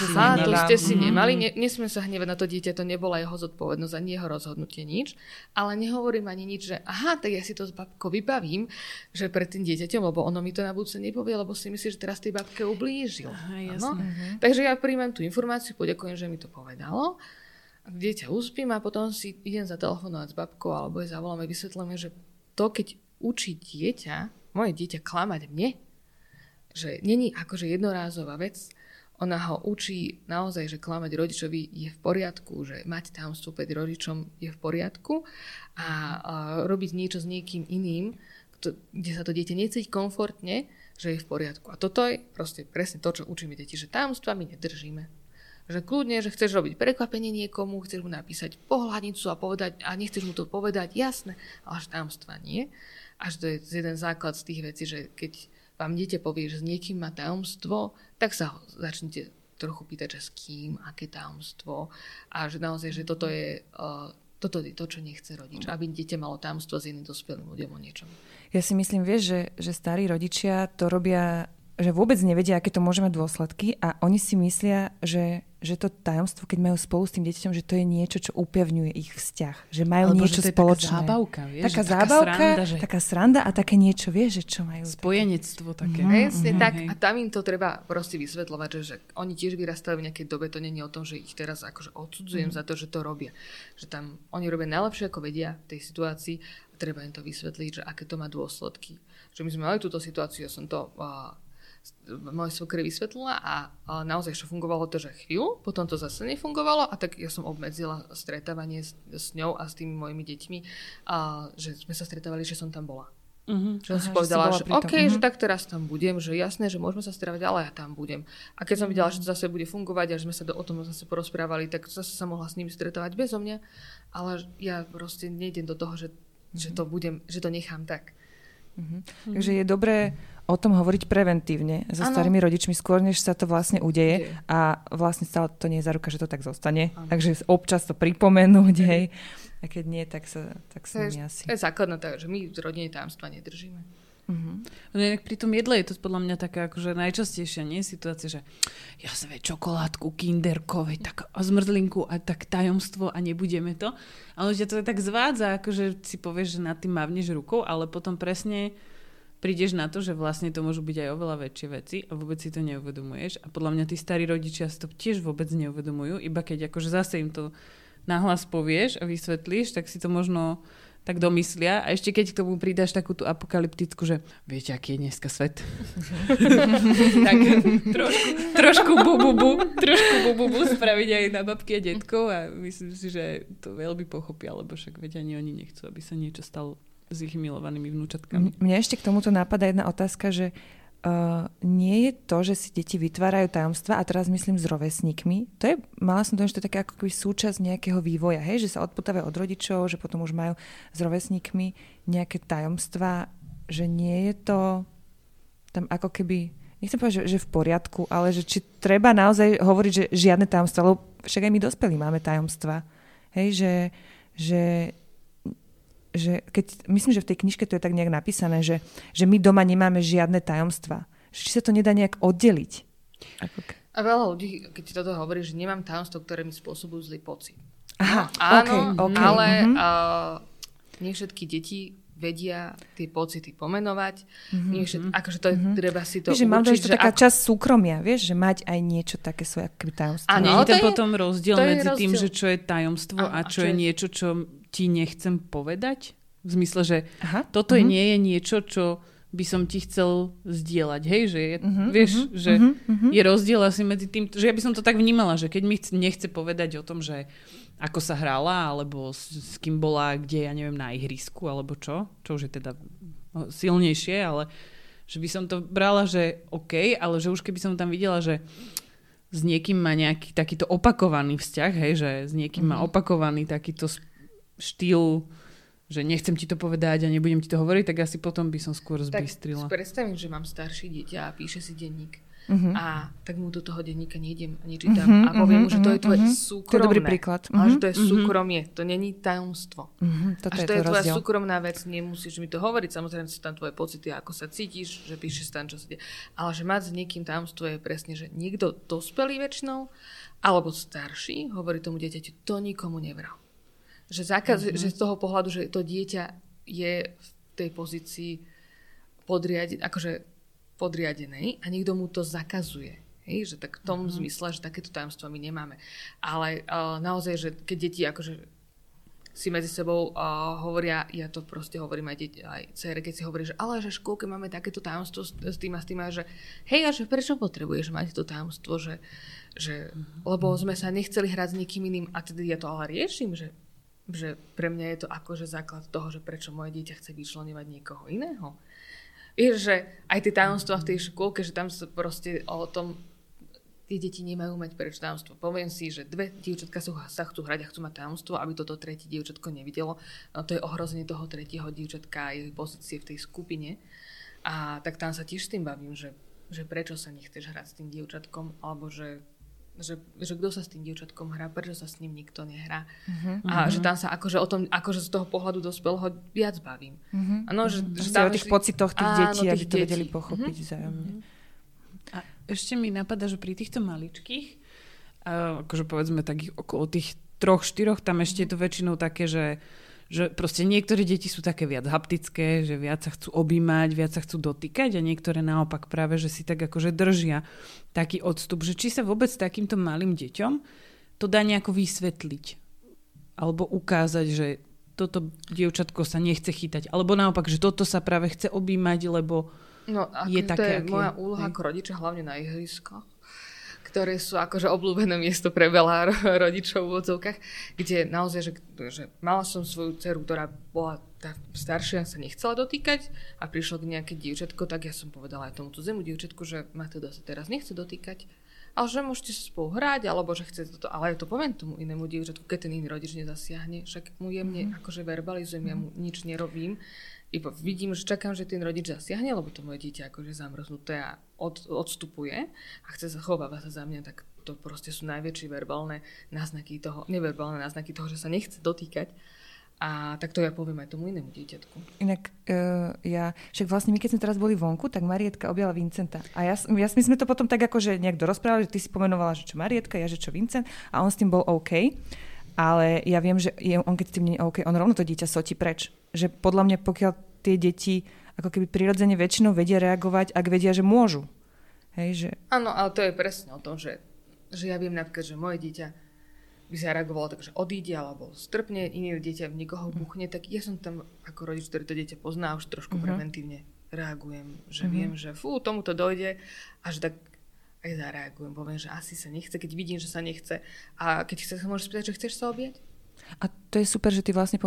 si nemali. Nesmiem sa hnevať na to dieťa, to nebola jeho zodpovednosť a nie jeho rozhodnutie nič. Ale nehovorím ani nič, že aha, tak ja si to s babkou vybavím, že pred tým dieťaťom, lebo ono mi to na budúce nepovie, lebo si myslí, že teraz tej babke ublížil. Aha, jasné. Takže ja príjmem tú informáciu, poďakujem, že mi to povedalo. Dieťa uspím a potom si idem zatelefonovať s babkou alebo jej zavolám a vysvetlím, že to, keď učí dieťa, moje dieťa klamať mne, že není akože jednorázová vec, ona ho učí naozaj, že klamať rodičovi je v poriadku, že mať tajomstvo pred rodičom je v poriadku a robiť niečo s niekým iným, kde sa to dieťa necíti komfortne, že je v poriadku. A toto je proste presne to, čo učíme deti, že tajomstva my nedržíme. Že kľudne, že chceš robiť prekvapenie niekomu, chceš mu napísať pohľadnicu a povedať a nechceš mu to povedať, jasné, ale že tajomstva nie. Až to je jeden základ z tých vecí, že keď vám dieťa povie, že s niekým má tajomstvo, tak sa ho začnite trochu pýtať, že s kým, aké tajomstvo. A že naozaj, že toto je to, čo nechce rodič. Aby dieťa malo tajomstvo s iným dospelým ľuďom o niečom. Ja si myslím, vieš, že starí rodičia to robia, že vôbec nevedia, aké to môže mať dôsledky a oni si myslia, že to tajomstvo, keď majú spolu s tým dieťaťom, že to je niečo, čo upevňuje ich vzťah. Že majú alebo niečo spoločné. Taká zábavka, vieš? Taká sranda a také niečo, vieš, že čo majú. Spojenectvo také. Tak. A tam im to treba proste vysvetľovať, že oni tiež vyrastajú v nejakej dobe, to nie je o tom, že ich teraz akože odsudzujem za to, že to robia. Že tam oni robia najlepšie, ako vedia v tej situácii a treba im to vysvetliť, že aké to má dôsledky. Že my sme mali túto situáciu, ja som to moje svokre vysvetlila a naozaj, čo fungovalo to, že chvíľu, potom to zase nefungovalo a tak ja som obmedzila stretávanie s ňou a s tými mojimi deťmi, že sme sa stretávali, že som tam bola. Čo som si povedala, že OK, že tak teraz tam budem, že jasné, že môžeme sa stretávať, ale ja tam budem. A keď som videla, že to zase bude fungovať a že sme sa o tom zase porozprávali, tak zase sa mohla s nimi stretávať bezo mňa, ale ja proste nejdem do toho, že to nechám tak. Takže je dobré o tom hovoriť preventívne so starými rodičmi skôr, než sa to vlastne udeje a vlastne stále to nie je záruka, že to tak zostane. Ano. Takže občas to pripomenúť, hej. A keď nie, tak sa nie asi. To je základné, že my v rodine tajomstva nedržíme. Pri tom jedle je to podľa mňa taká akože najčastejšia nie situácia, že ja sa veď čokoládku, kinderko, tak zmrzlinku a tak tajomstvo a nebudeme to. Ale že to je tak zvádza, akože si povieš, že nad tým mávneš rukou, ale potom presne prídeš na to, že vlastne to môžu byť aj oveľa väčšie veci a vôbec si to neuvedomuješ. A podľa mňa tí starí rodičia si to tiež vôbec neuvedomujú, iba keď akože zase im to nahlas povieš a vysvetlíš, tak si to možno tak domyslia. A ešte keď k tomu pridáš takú tú apokalyptickú, že viete, aký je dneska svet? Tak trošku bububu spraviť aj na babky a detkov a myslím si, že to veľmi pochopia, lebo však veď ani oni nechcú, aby sa niečo stalo s ich milovanými vnúčatkami. Mne ešte k tomuto napadá jedna otázka, že nie je to, že si deti vytvárajú tajomstva, a teraz myslím s rovesníkmi. To je, mala som to, že to je také ako súčasť nejakého vývoja, hej? Že sa odputávajú od rodičov, že potom už majú s rovesníkmi nejaké tajomstva, že nie je to tam ako keby, nechcem povedať, že v poriadku, ale že či treba naozaj hovoriť, že žiadne tajomstva, lebo však aj my dospelí máme tajomstva. Hej, že keď, myslím, že v tej knižke to je tak nejak napísané, že my doma nemáme žiadne tajomstvá. Či sa to nedá nejak oddeliť? A veľa ľudí, keď ti toto hovorí, že nemám tajomstvo, ktoré mi spôsobujú zlý pocit. Aha, áno, okay. Ale nie všetky deti vedia tie pocity pomenovať. Akože to treba si to učiť. Mám to ešte taká časť súkromia, vieš, že mať aj niečo také svoje tajomstvo. A nie je to potom rozdiel medzi tým, že čo je tajomstvo a čo je niečo, čo ti nechcem povedať? V zmysle, že toto nie je niečo, čo by som ti chcel zdieľať. Hej, že je, vieš, že je rozdiel asi medzi tým, že ja by som to tak vnímala, že keď mi nechce povedať o tom, že ako sa hrala, alebo s kým bola, kde, ja neviem, na ihrisku, alebo čo už je teda silnejšie, ale že by som to brala, že OK, ale že už keby som tam videla, že s niekým má nejaký takýto opakovaný vzťah, hej, že s niekým má opakovaný takýto štýl, že nechcem ti to povedať a nebudem ti to hovoriť, tak asi potom by som skôr zbystrila. Tak predstavím, že mám starší dieťa a píše si denník. A tak mu do toho denníka nejdem a nečítam. A poviem mu, že to je tvoje súkromné. To je dobrý príklad. Ale že to je súkromie. To není tajomstvo. A že to je tvoja súkromná vec. Nemusíš mi to hovoriť. Samozrejme sú tam tvoje pocity, ako sa cítiš, že píšeš tam, čo sa deje. Ale že mať s niekým tajomstvo je presne, že niekto dospelý väčšinou alebo starší hovorí tomu dieťaťu, to nikomu nevral. Že, že z toho pohľadu, že to dieťa je v tej pozícii podriadenej a niekto mu to zakazuje. Hej? Že tak v tom zmysle, že takéto tajomstvo my nemáme. Ale naozaj, že keď deti akože si medzi sebou hovoria, ja to proste hovorím aj deti, aj dcére, keď si hovorí, že ale že v škôlke máme takéto tajomstvo s tým a že hej, a že prečo potrebuješ mať to tajomstvo, že lebo sme sa nechceli hrať s niekým iným a teda ja to ale riešim, že pre mňa je to akože základ toho, že prečo moje dieťa chce vyčleňovať niekoho iného. Vieš, že aj tie tajomstvá v tej škôlke, že tam sa proste o tom tie deti nemajú mať preč tajomstvo. Poviem si, že dve dievčatka sa chcú hrať a chcú mať tajomstvo, aby toto tretie dievčatko nevidelo. No to je ohrozenie toho tretieho dievčatka a jej pozície v tej skupine. A tak tam sa tiež s tým bavím, že prečo sa nechceš hrať s tým dievčatkom, alebo že kto sa s tým dievčatkom hrá, prečo sa s ním nikto nehrá. A že tam sa akože o tom, akože z toho pohľadu dospelého viac bavím. Ano, že tam o tých pocitoch tých detí, aby to vedeli pochopiť vzájomne. A ešte mi napadá, že pri týchto maličkých, akože povedzme takých okolo tých 3-4, tam ešte je to väčšinou také, že proste niektoré deti sú také viac haptické, že viac sa chcú objímať, viac sa chcú dotýkať a niektoré naopak práve, že si tak akože držia taký odstup, že či sa vôbec takýmto malým deťom to dá nejako vysvetliť alebo ukázať, že toto dievčatko sa nechce chytať alebo naopak, že toto sa práve chce objímať, lebo je také. To je moja úloha ako rodiča, hlavne na ihriskách, ktoré sú akože obľúbené miesto pre veľa rodičov v odzovkách, kde naozaj, že mala som svoju dceru, ktorá bola tá staršia, sa nechcela dotýkať a prišlo k nejaké dievčatko, tak ja som povedala aj tomu cudzemu dievčatku, že ma teda sa teraz nechce dotýkať, ale že môžete sa spolu hrať, alebo že chce toto, ale ja to poviem tomu inému dievčatku, keď ten iný rodič nezasiahne, však mu jemne akože verbalizujem, ja mu nič nerobím, iba vidím, že čakám, že ten rodič zasiahne, lebo to moje dieťa akože zamrznuté a odstupuje a chováva sa za mňa, tak to proste sú najväčšie neverbálne náznaky toho, že sa nechce dotýkať. A tak to ja poviem aj tomu inému dieťatku. Inak však vlastne my keď sme teraz boli vonku, tak Marietka objala Vincenta. A my sme to potom tak akože nejak dorozprávali, že ty si pomenovala, že čo Marietka, ja že čo Vincent a on s tým bol OK. Ale ja viem, že on keď s tým nie je OK, on rovno to dieťa sotí preč. Že podľa mňa, pokiaľ tie deti ako keby prirodzene väčšinou vedia reagovať, ak vedia, že môžu. Áno, ale to je presne o tom, že ja viem napríklad, že moje dieťa by zareagovalo tak, že odíde alebo strpne iné dieťa, nikoho buchne, tak ja som tam ako rodič, ktorý to dieťa pozná, už trošku preventívne reagujem, že viem, že fú, tomu to dojde a že tak aj zareagujem, poviem, že asi sa nechce, keď vidím, že sa nechce a keď chceš, sa môžeš spýtať, že chceš sa objať? A to je super, že ty vlastne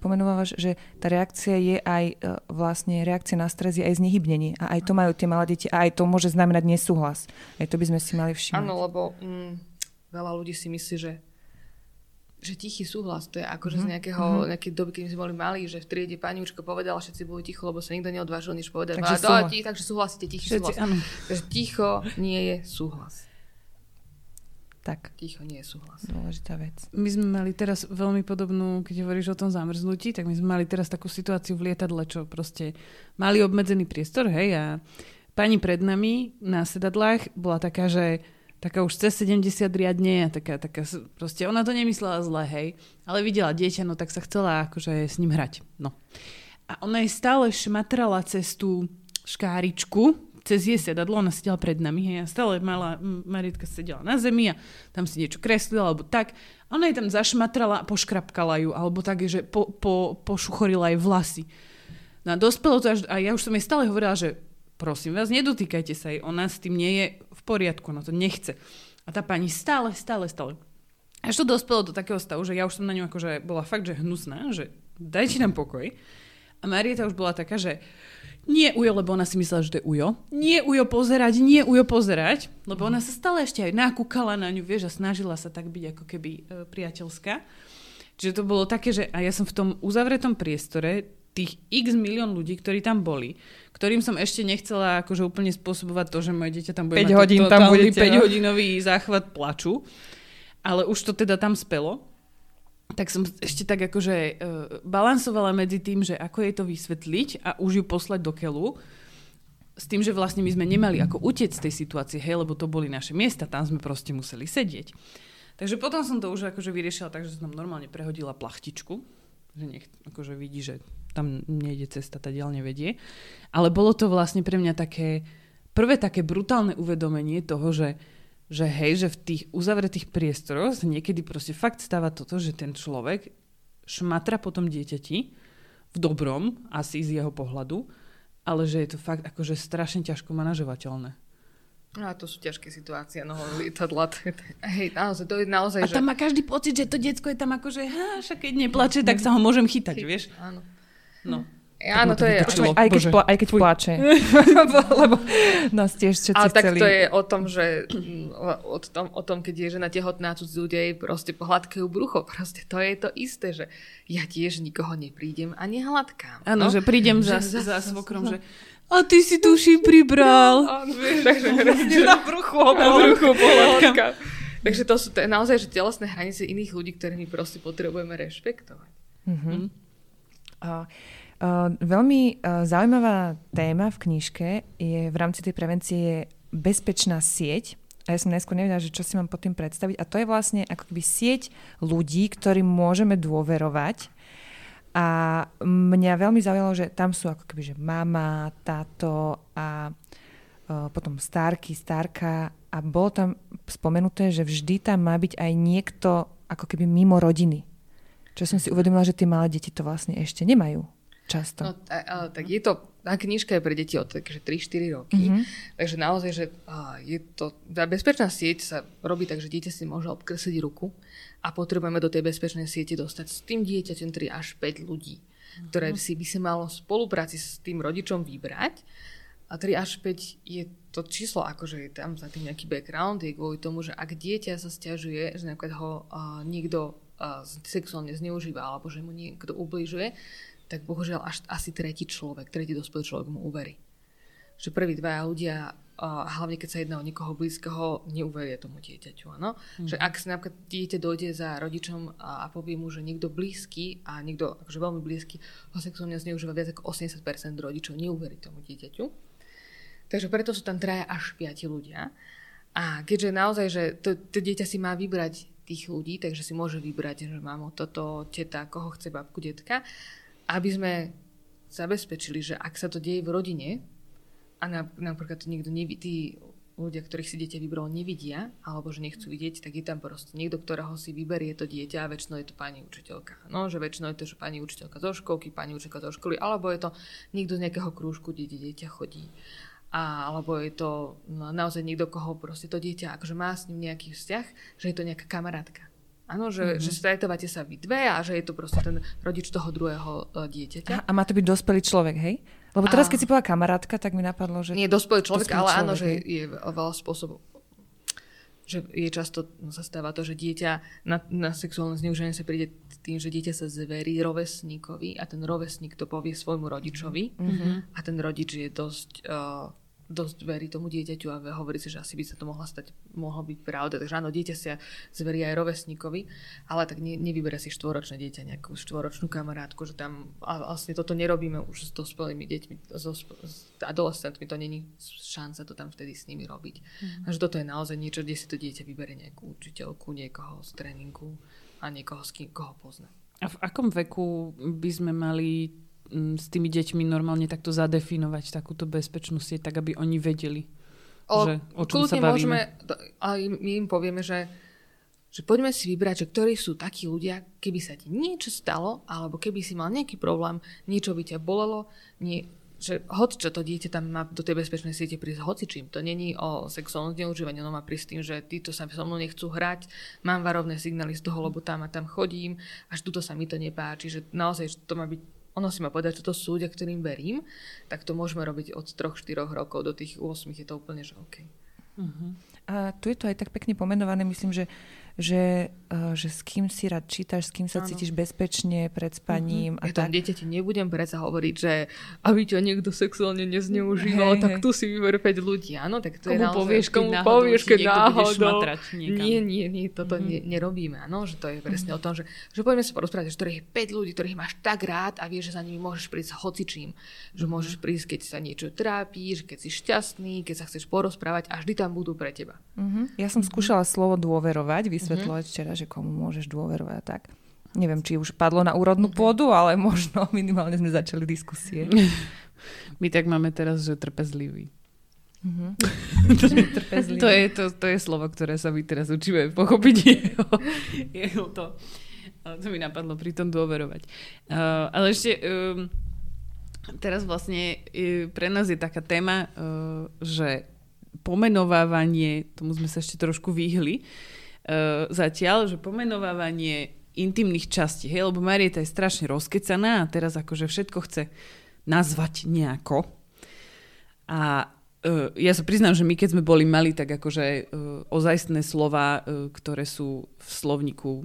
pomenovávaš, že tá reakcia je aj vlastne reakcia na stres je aj znehybnenie a aj to majú tie malé deti a aj to môže znamenať nesúhlas. Aj to by sme si mali všimnúť. Áno, lebo veľa ľudí si myslí, že tichý súhlas, to je akože z nejakej doby, keď sme boli malí, že v triede paniučka povedala, všetci boli ticho, lebo sa nikto neodvážil nič povedať. Takže súhlasíte, tichý všetci, súhlas. Áno. Takže ticho nie je súhlas. Tak. Ticho nie je súhlas. Dôležitá vec. My sme mali teraz veľmi podobnú, keď hovoríš o tom zamrznutí, tak my sme mali teraz takú situáciu v lietadle, čo proste mali obmedzený priestor, hej, a pani pred nami na sedadlách bola taká, že taká už cez 70 riadne a taká proste ona to nemyslela zle, hej, ale videla dieťa, no tak sa chcela akože s ním hrať, no. A ona jej stále šmatrala cez tú škáričku, cez jej sedadlo, ona sedela pred nami, hej, a stále mala, Marietka sedela na zemi a tam si niečo kreslila, alebo tak. A ona jej tam zašmatrala a poškrapkala ju, alebo tak, že pošuchorila jej vlasy. No a dospelo to až, a ja už som jej stále hovorila, že prosím vás, nedotýkajte sa jej, ona s tým nie je v poriadku, ona to nechce. A tá pani stále. Až to dospelo do takého stavu, že ja už som na ňu akože bola fakt, že hnusná, že dajte nám pokoj. A Marieta už bola taká, že nie ujo, lebo ona si myslela, že to je ujo. Nie ujo pozerať, lebo ona sa stále ešte aj nakúkala na ňu, vieš, a snažila sa tak byť ako keby priateľská. Čiže to bolo také, že a ja som v tom uzavretom priestore tých x milión ľudí, ktorí tam boli, ktorým som ešte nechcela akože úplne spôsobovať to, že moje dieťa tam bude mať totálny 5-hodinový záchvat plaču, ale už to teda tam spelo. Tak som ešte tak akože balansovala medzi tým, že ako jej to vysvetliť a už ju poslať do keľu, s tým, že vlastne my sme nemali ako utiec z tej situácie, hej, lebo to boli naše miesta, tam sme proste museli sedieť. Takže potom som to už akože vyriešila tak, že som normálne prehodila plachtičku, že nech akože vidí, že tam nejde cesta, tá diaľ nevedie. Ale bolo to vlastne pre mňa také prvé také brutálne uvedomenie toho, že hej, že v tých uzavretých priestoroch niekedy proste fakt stáva toto, že ten človek šmatra po tom dieťati v dobrom, asi z jeho pohľadu, ale že je to fakt akože strašne ťažko manažovateľné. No a to sú ťažké situácie, no lietadla. Hej, naozaj, že... A tam má každý pocit, že to decko je tam akože, však keď neplače, tak sa ho môžem chytať, vieš? Áno. No. Áno, to je... Aj keď pláče. Lebo nás tiež všetci chceli. A tak to je o tom, že o tom, keď je žena tehotná, cudzí ľudí proste pohľadkajú brucho. Proste to je to isté, že ja tiež nikoho neprídem a nehladkám. Áno, no? Že prídem za svokrom, že a ty si tuším pribral. Takže na bruchu pohľadkám. Takže to sú naozaj že telesné hranice iných ľudí, ktoré my proste potrebujeme rešpektovať. Veľmi zaujímavá téma v knižke je v rámci tej prevencie je bezpečná sieť. A ja som najskôr nevedela, že čo si mám pod tým predstaviť. A to je vlastne ako keby sieť ľudí, ktorým môžeme dôverovať. A mňa veľmi zaujalo, že tam sú ako keby že mama, táto a potom stárky, stárka. A bolo tam spomenuté, že vždy tam má byť aj niekto ako keby mimo rodiny. Čo som si uvedomila, že tie malé deti to vlastne ešte nemajú často. No, tak je to, tá knižka je pre deti od 3-4 roky, takže naozaj, že je to, tá bezpečná sieť sa robí tak, že dieťa si môže obkresliť ruku a potrebujeme do tej bezpečnej siete dostať s tým dieťaťom 3-5 ľudí, ktoré si by si malo v spolupráci s tým rodičom vybrať. A 3-5 je to číslo, akože je tam za tým nejaký background, je kvôli tomu, že ak dieťa sa sťažuje, že napríklad ho niekto sexuálne zneužíva alebo že mu niekto ubližuje, tak bohužiaľ až asi tretí dospelý človek mu uverí. Že prvý 2 ľudia, hlavne keď sa jedná o niekoho blízkeho, neuveria tomu dieťaťu. Áno? Že ak sa napríklad dieťa dojde za rodičom a povie mu, že niekto blízky a niekto akože veľmi blízky ho sexuálne zneužíva, viac ako 80% rodičov neuverí tomu dieťaťu. Takže preto sú tam 3-5 ľudia. A keďže naozaj, že to dieťa si má vybrať tých ľudí, takže si môže vybrať, že mamo, toto, teta, koho chce, babku, detka, aby sme zabezpečili, že ak sa to deje v rodine a napríklad to niekto nevidí, tí ľudia, ktorých si dieťa vybralo, nevidia, alebo že nechcú vidieť, tak je tam proste niekto, ktorého si vyberie to dieťa, a väčšinou je to pani učiteľka. No, že väčšinou je to, že pani učiteľka zo školky, pani učiteľka zo školy, alebo je to niekto z nejakého krúžku, kde dieťa chodí. Alebo je to naozaj niekto, koho proste to dieťa akože má s ním nejaký vzťah, že je to nejaká kamarátka. Áno, že, že stretávate sa vy dve a že je to proste ten rodič toho druhého dieťaťa. A má to byť dospelý človek, hej? Lebo teraz, keď si povedala kamarátka, tak mi napadlo, že... Nie, dospelý človek, ale áno, že je veľa spôsobov. Že je často sa stáva to, že dieťa na sexuálne zneužívanie sa príde tým, že dieťa sa zverí rovesníkovi a ten rovesník to povie svojmu rodičovi a ten rodič je dosť verí tomu dieťaťu a hovorí si, že asi by sa to mohlo byť pravda. Takže áno, dieťa sa zverí aj rovesníkovi, ale tak nevyberá si štvoročné dieťa nejakú štvoročnú kamarátku, že tam a vlastne toto nerobíme už s dospelými deťmi, s adolescentmi, to není šanca to tam vtedy s nimi robiť. Takže toto je naozaj niečo, kde si to dieťa vyberie nejakú učiteľku, niekoho z tréningu a niekoho, s kým koho pozná. A v akom veku by sme mali s tými deťmi normálne takto zadefinovať takúto bezpečnú sieť, tak aby oni vedeli, že o čom sa bavíme. A my im povieme, že poďme si vybrať, že ktorí sú takí ľudia, keby sa ti niečo stalo, alebo keby si mal nejaký problém, niečo by ťa bolelo, že hocičo to dieťa tam má do tej bezpečnej siete prísť hocičím. To není o sexuálnom zneužívaní, ono má prísť tým, že títo sa so mnou nechcú hrať, mám varovné signály z toho, lebo tam a tam chodím, až tuto sa mi to nepáči, že naozaj to má byť. Ono si má povedať, že to sú ľudia, ktorým verím, tak to môžeme robiť od 3-4 rokov do tých 8, je to úplne, že OK. A tu je to aj tak pekne pomenované, myslím, že s kým si rád čítaš, s kým sa cítiš bezpečne pred spaním. Ja tam dieťa ti nebudem predsa hovoriť, že aby ťa niekto sexuálne nezneužíval, tak tu si vyber 5 ľudí. Áno, tak to komu je naozaj, povieš, keď náhodou. Nie, toto nerobíme. Áno, že to je presne o tom, že poďme sa porozprávať, že ktorých je 5 ľudí, ktorých máš tak rád a vieš, že za nimi môžeš prísť hocičím. Že môžeš prísť, keď sa niečo trápíš, keď si šťastný, keď sa chceš porozprávať a vždy tam budú pre teba. Ja som skúšala slovo dôverovať, vysvetľovať včera, že komu môžeš dôverovať a tak. Neviem, či už padlo na úrodnú pôdu, ale možno minimálne sme začali diskusie. My tak máme teraz, že trpezlivý. To je slovo, ktoré sa my teraz učíme pochopiť. Jeho to mi napadlo pri tom dôverovať. Ale ešte teraz vlastne pre nás je taká téma, že pomenovávanie, tomu sme sa ešte trošku vyhli, zatiaľ, že pomenovávanie intimných častí, hej, lebo Marieta je strašne rozkecaná a teraz akože všetko chce nazvať nejako. A ja sa priznám, že my keď sme boli mali, tak akože ozajstné slova, ktoré sú v slovníku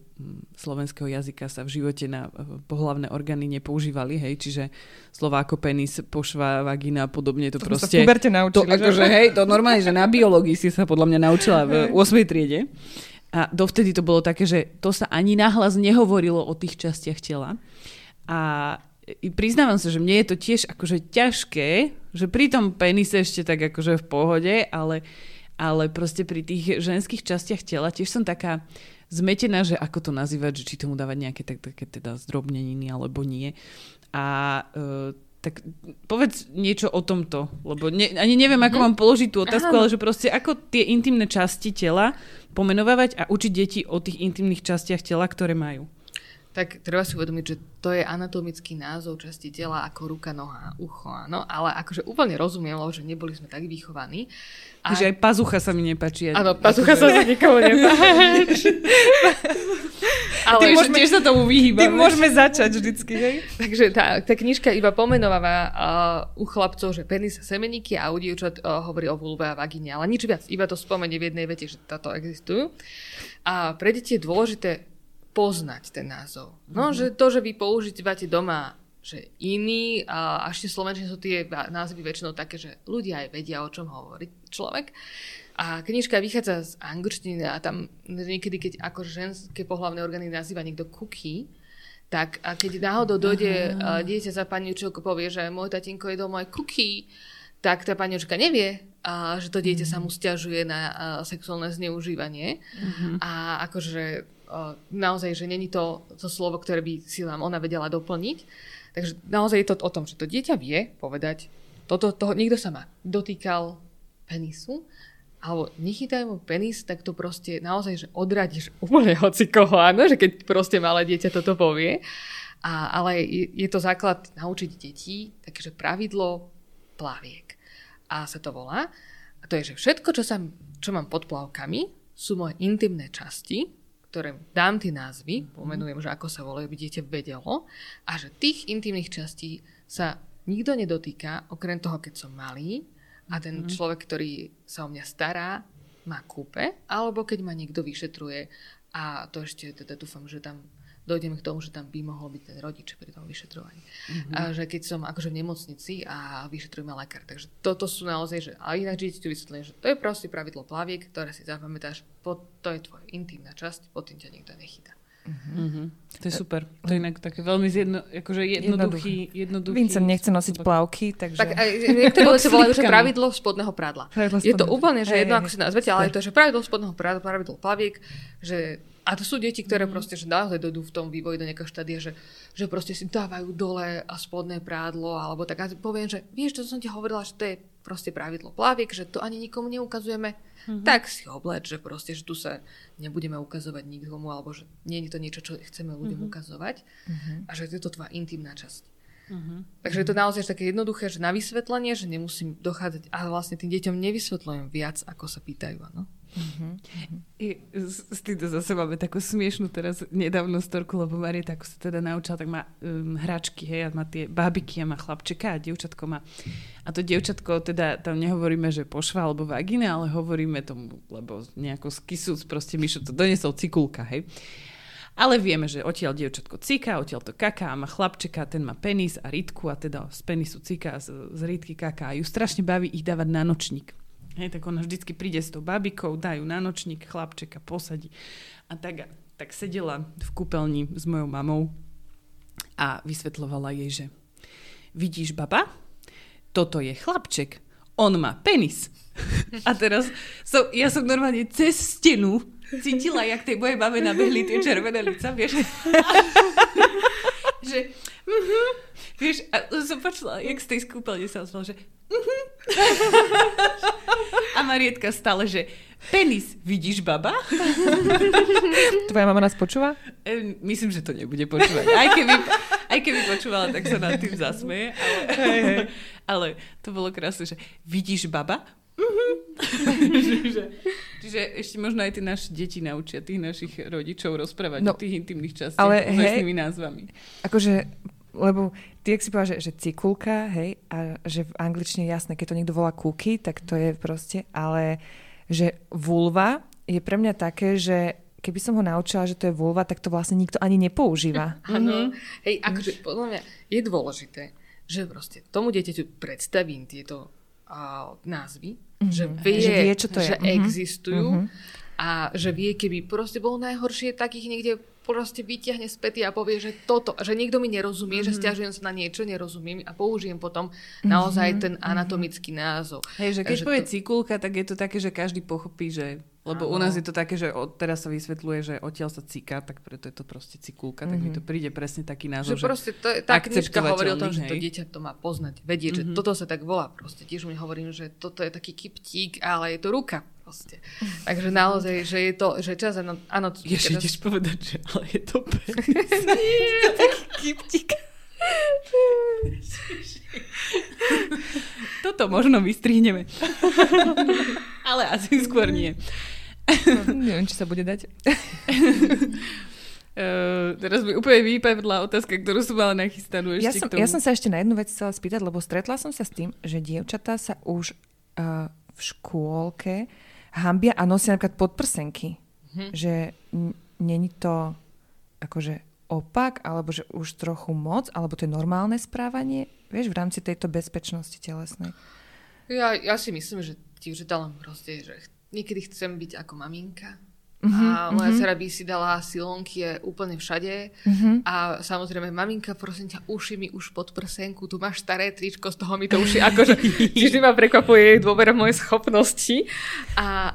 slovenského jazyka, sa v živote na pohlavné orgány nepoužívali, hej, čiže slova ako penis, pošva, vagina a podobne, to proste... To sa v puberte naučili. Akože, hej, to normálne, že na biológii si sa podľa mňa naučila v 8. triede. A dovtedy to bolo také, že to sa ani nahlas nehovorilo o tých častiach tela. A priznávam sa, že mne je to tiež akože ťažké, že pri tom penise ešte tak akože v pohode, ale proste pri tých ženských častiach tela tiež som taká zmetená, že ako to nazývať, že či tomu dávať nejaké také teda zdrobneniny alebo nie. A tak povedz niečo o tomto, lebo ani neviem, ako mám položiť tú otázku, ale že proste ako tie intimné časti tela pomenovávať a učiť deti o tých intimných častiach tela, ktoré majú. Tak treba si uvedomiť, že to je anatomický názov časti tela ako ruka, noha, ucho, áno, ale akože úplne rozumiem, že neboli sme tak vychovaní. Takže aj pazucha sa mi nepáči. Áno, pazucha sa nikomu nepáči. Ale tiež sa tomu vyhýbame. Tým môžeme začať vždycky, hej? Takže tá knižka iba pomenováva u chlapcov, že penis a semeníky a u dievčat hovorí o vulve a vagine, ale nič viac, iba to spomenie v jednej vete, že táto existujú. A pre deti je dôležité poznať ten názov. No, že to, že vy používate doma, že iný, a ešte slovenčne sú tie názvy väčšinou také, že ľudia aj vedia, o čom hovorí človek. A knižka vychádza z angličtiny a tam niekedy, keď ako ženské pohlavné orgány nazýva niekto cookie, tak a keď náhodou dojde dieťa za pani učiteľku, povie, že môj tatínko jedol moje cookie, tak tá pani učiteľka nevie, že to dieťa sa mu sťažuje na sexuálne zneužívanie. A akože naozaj, že není to slovo, ktoré by si nám ona vedela doplniť. Takže naozaj je to o tom, že to dieťa vie povedať, nikto sa ma dotýkal penisu alebo nechytaj mu penis, tak to proste naozaj, že odradíš úplne hocikoho, áno, že keď proste malé dieťa toto povie. Ale je to základ naučiť detí, takže pravidlo plaviek. A sa to volá. A to je, že všetko, čo mám pod plavkami, sú moje intimné časti, ktoré dám tie názvy, pomenujem, že ako sa volajú, by dieťa vedelo, a že tých intimných častí sa nikto nedotýka, okrem toho, keď som malý, a ten človek, ktorý sa o mňa stará, má kúpe, alebo keď ma niekto vyšetruje, a to ešte teda dúfam, že tam dojdeme k tomu, že tam by mohol byť ten rodič pri tom vyšetrovaní. Mm-hmm. A že keď som akože v nemocnici a vyšetruje ma lekár. Takže toto sú naozaj, že, a ináč dieťaťu vysvetlím, že to je proste pravidlo plaviek, ktoré si zapamätáš, to je tvoja intimná časť, po tým ťa nikto nechytá. Mm-hmm. To je super. To je inak také veľmi jednoduchý. Vincent nechce nosiť plavky, takže... Tak niektorí ľudia volajú, že pravidlo spodného prádla. Je to úplne, že jedno, ako si nazvete, ale to je, že pravidlo spodného prádla, pravidlo plaviek, že... A to sú deti, ktoré proste, že naozaj dojdú v tom vývoji do nejakého štádia, že proste si dávajú dole a spodné prádlo, alebo tak. A poviem, že vieš, čo som ti hovorila, že to je proste pravidlo plaviek, že to ani nikomu neukazujeme. Mm-hmm. Tak si obleč, že proste, že tu sa nebudeme ukazovať nikomu, alebo že nie je to niečo, čo chceme ľuďom ukazovať. Mm-hmm. A že je to tvoja intimná časť. Mm-hmm. Takže je to naozaj také jednoduché, že na vysvetlenie, že nemusím dochádzať, a vlastne tým deťom nevysvetľujem viac, ako sa pýtajú, áno. S týmto zase máme takú smiešnú teraz nedávnu storku, lebo Marie tak sa teda naučila, tak má hračky, hej, a má tie bábiky a má chlapčeka a dievčatko má. A to dievčatko teda tam nehovoríme, že pošva alebo vagina, ale hovoríme tomu, lebo nejako skysúc proste Mišo to donesol cikulka, hej. Ale vieme, že odtiaľ dievčatko cíka, odtiaľ to kaká a má chlapčeka, ten má penis a rýtku a teda z penisu cíka a z rýtky kaká a ju strašne baví ich dávať na nočník. Hej, tak ona vždycky príde s tou babikou, dajú na nočník, chlapčeka posadí. A tak sedela v kúpeľni s mojou mamou a vysvetľovala jej, že vidíš, baba, toto je chlapček, on má penis. A teraz ja som normálne cez stenu cítila, jak tej mojej mame nabehli tie červené lica, vieš. Že vieš, a som počula, jak z tej kúpeľne sa ozvala, že a Marietka stále, že penis, vidíš, baba? Tvoja mama nás počúva? Myslím, že to nebude počúvať. Aj keby počúvala, tak sa nad tým zasmeje. Ale to bolo krásne, že vidíš, baba? Čiže ešte možno aj tie naše deti naučia tých našich rodičov rozprávať o tých intimných častiach vlastnými názvami. Akože, lebo ty, ak si povedal, že cikulka, hej, a že v angličtine je jasné, keď to niekto volá kuky, tak to je proste, ale že vulva je pre mňa také, že keby som ho naučila, že to je vulva, tak to vlastne nikto ani nepoužíva. Áno, hej, akože podľa mňa je dôležité, že proste tomu dieťaťu predstavím tieto názvy, že vie, čo to je, že existujú a že vie, keby proste bolo najhoršie, tak ich niekde proste vyťahne späť a povie, že toto, že niekto mi nerozumie, že stiažujem sa na niečo, nerozumiem a použijem potom naozaj ten anatomický názov. Hej, že keď povie cikulka, tak je to také, že každý pochopí, že... Lebo u nás je to také, že teraz sa vysvetľuje, že odtiaľ sa cíka, tak preto je to proste cikulka, tak mi to príde presne taký názor, že proste to, tá knižka hovorí o tom, že to dieťa to má poznať, vedieť, že toto sa tak volá proste. Tiež mi hovorím, že toto je taký kyptík, ale je to ruka proste. Takže naozaj, že je to, že čas, áno. Ježiš, ideš povedať, že ale je to penis. Nie, to taký kyptík. Toto možno vystrihneme. Ale asi skôr nie. Neviem, či sa bude dať. Teraz mi úplne vypadla otázka, ktorú som mala nachystanú ešte k tomu. Ja som sa ešte na jednu vec chcela spýtať, lebo stretla som sa s tým, že dievčatá sa už v škôlke hambia a nosia napríklad podprsenky. Že není to akože opak, alebo že už trochu moc, alebo to je normálne správanie, vieš, v rámci tejto bezpečnosti telesnej. Ja si myslím, že ti už dala proste, že niekedy chcem byť ako maminka a moja dcera by si dala silonky úplne všade a samozrejme, maminka, prosím ťa, uši mi už pod prsenku, tu máš staré tričko, z toho mi to uši, akože vždy ma prekvapuje jej dôvera moje schopnosti,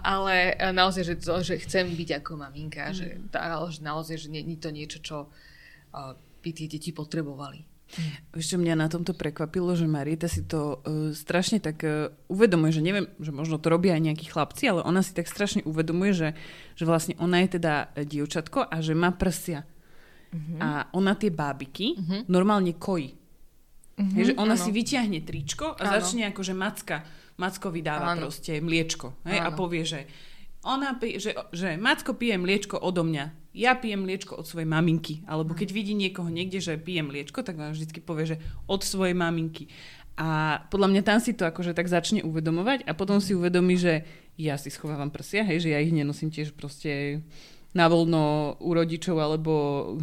ale naozaj, že chcem byť ako maminka, že naozaj, že nie je to niečo, čo by tie deti potrebovali. Ešte mňa na tomto prekvapilo, že Marita si to strašne tak uvedomuje, že neviem, že možno to robia aj nejakí chlapci, ale ona si tak strašne uvedomuje, že vlastne ona je teda dievčatko a že má prsia. Uh-huh. A ona tie bábiky normálne kojí. Uh-huh, že ona si vyťahne tričko a začne akože Macko vydáva proste mliečko. Hej, a povie, že Ona, že Macko pije mliečko odo mňa. Ja pijem mliečko od svojej maminky. Alebo keď vidí niekoho niekde, že pije mliečko, tak ona vždycky povie, že od svojej maminky. A podľa mňa tam si to akože tak začne uvedomovať a potom si uvedomí, že ja si schovávam prsia, hej, že ja ich nenosím tiež proste na voľno u rodičov alebo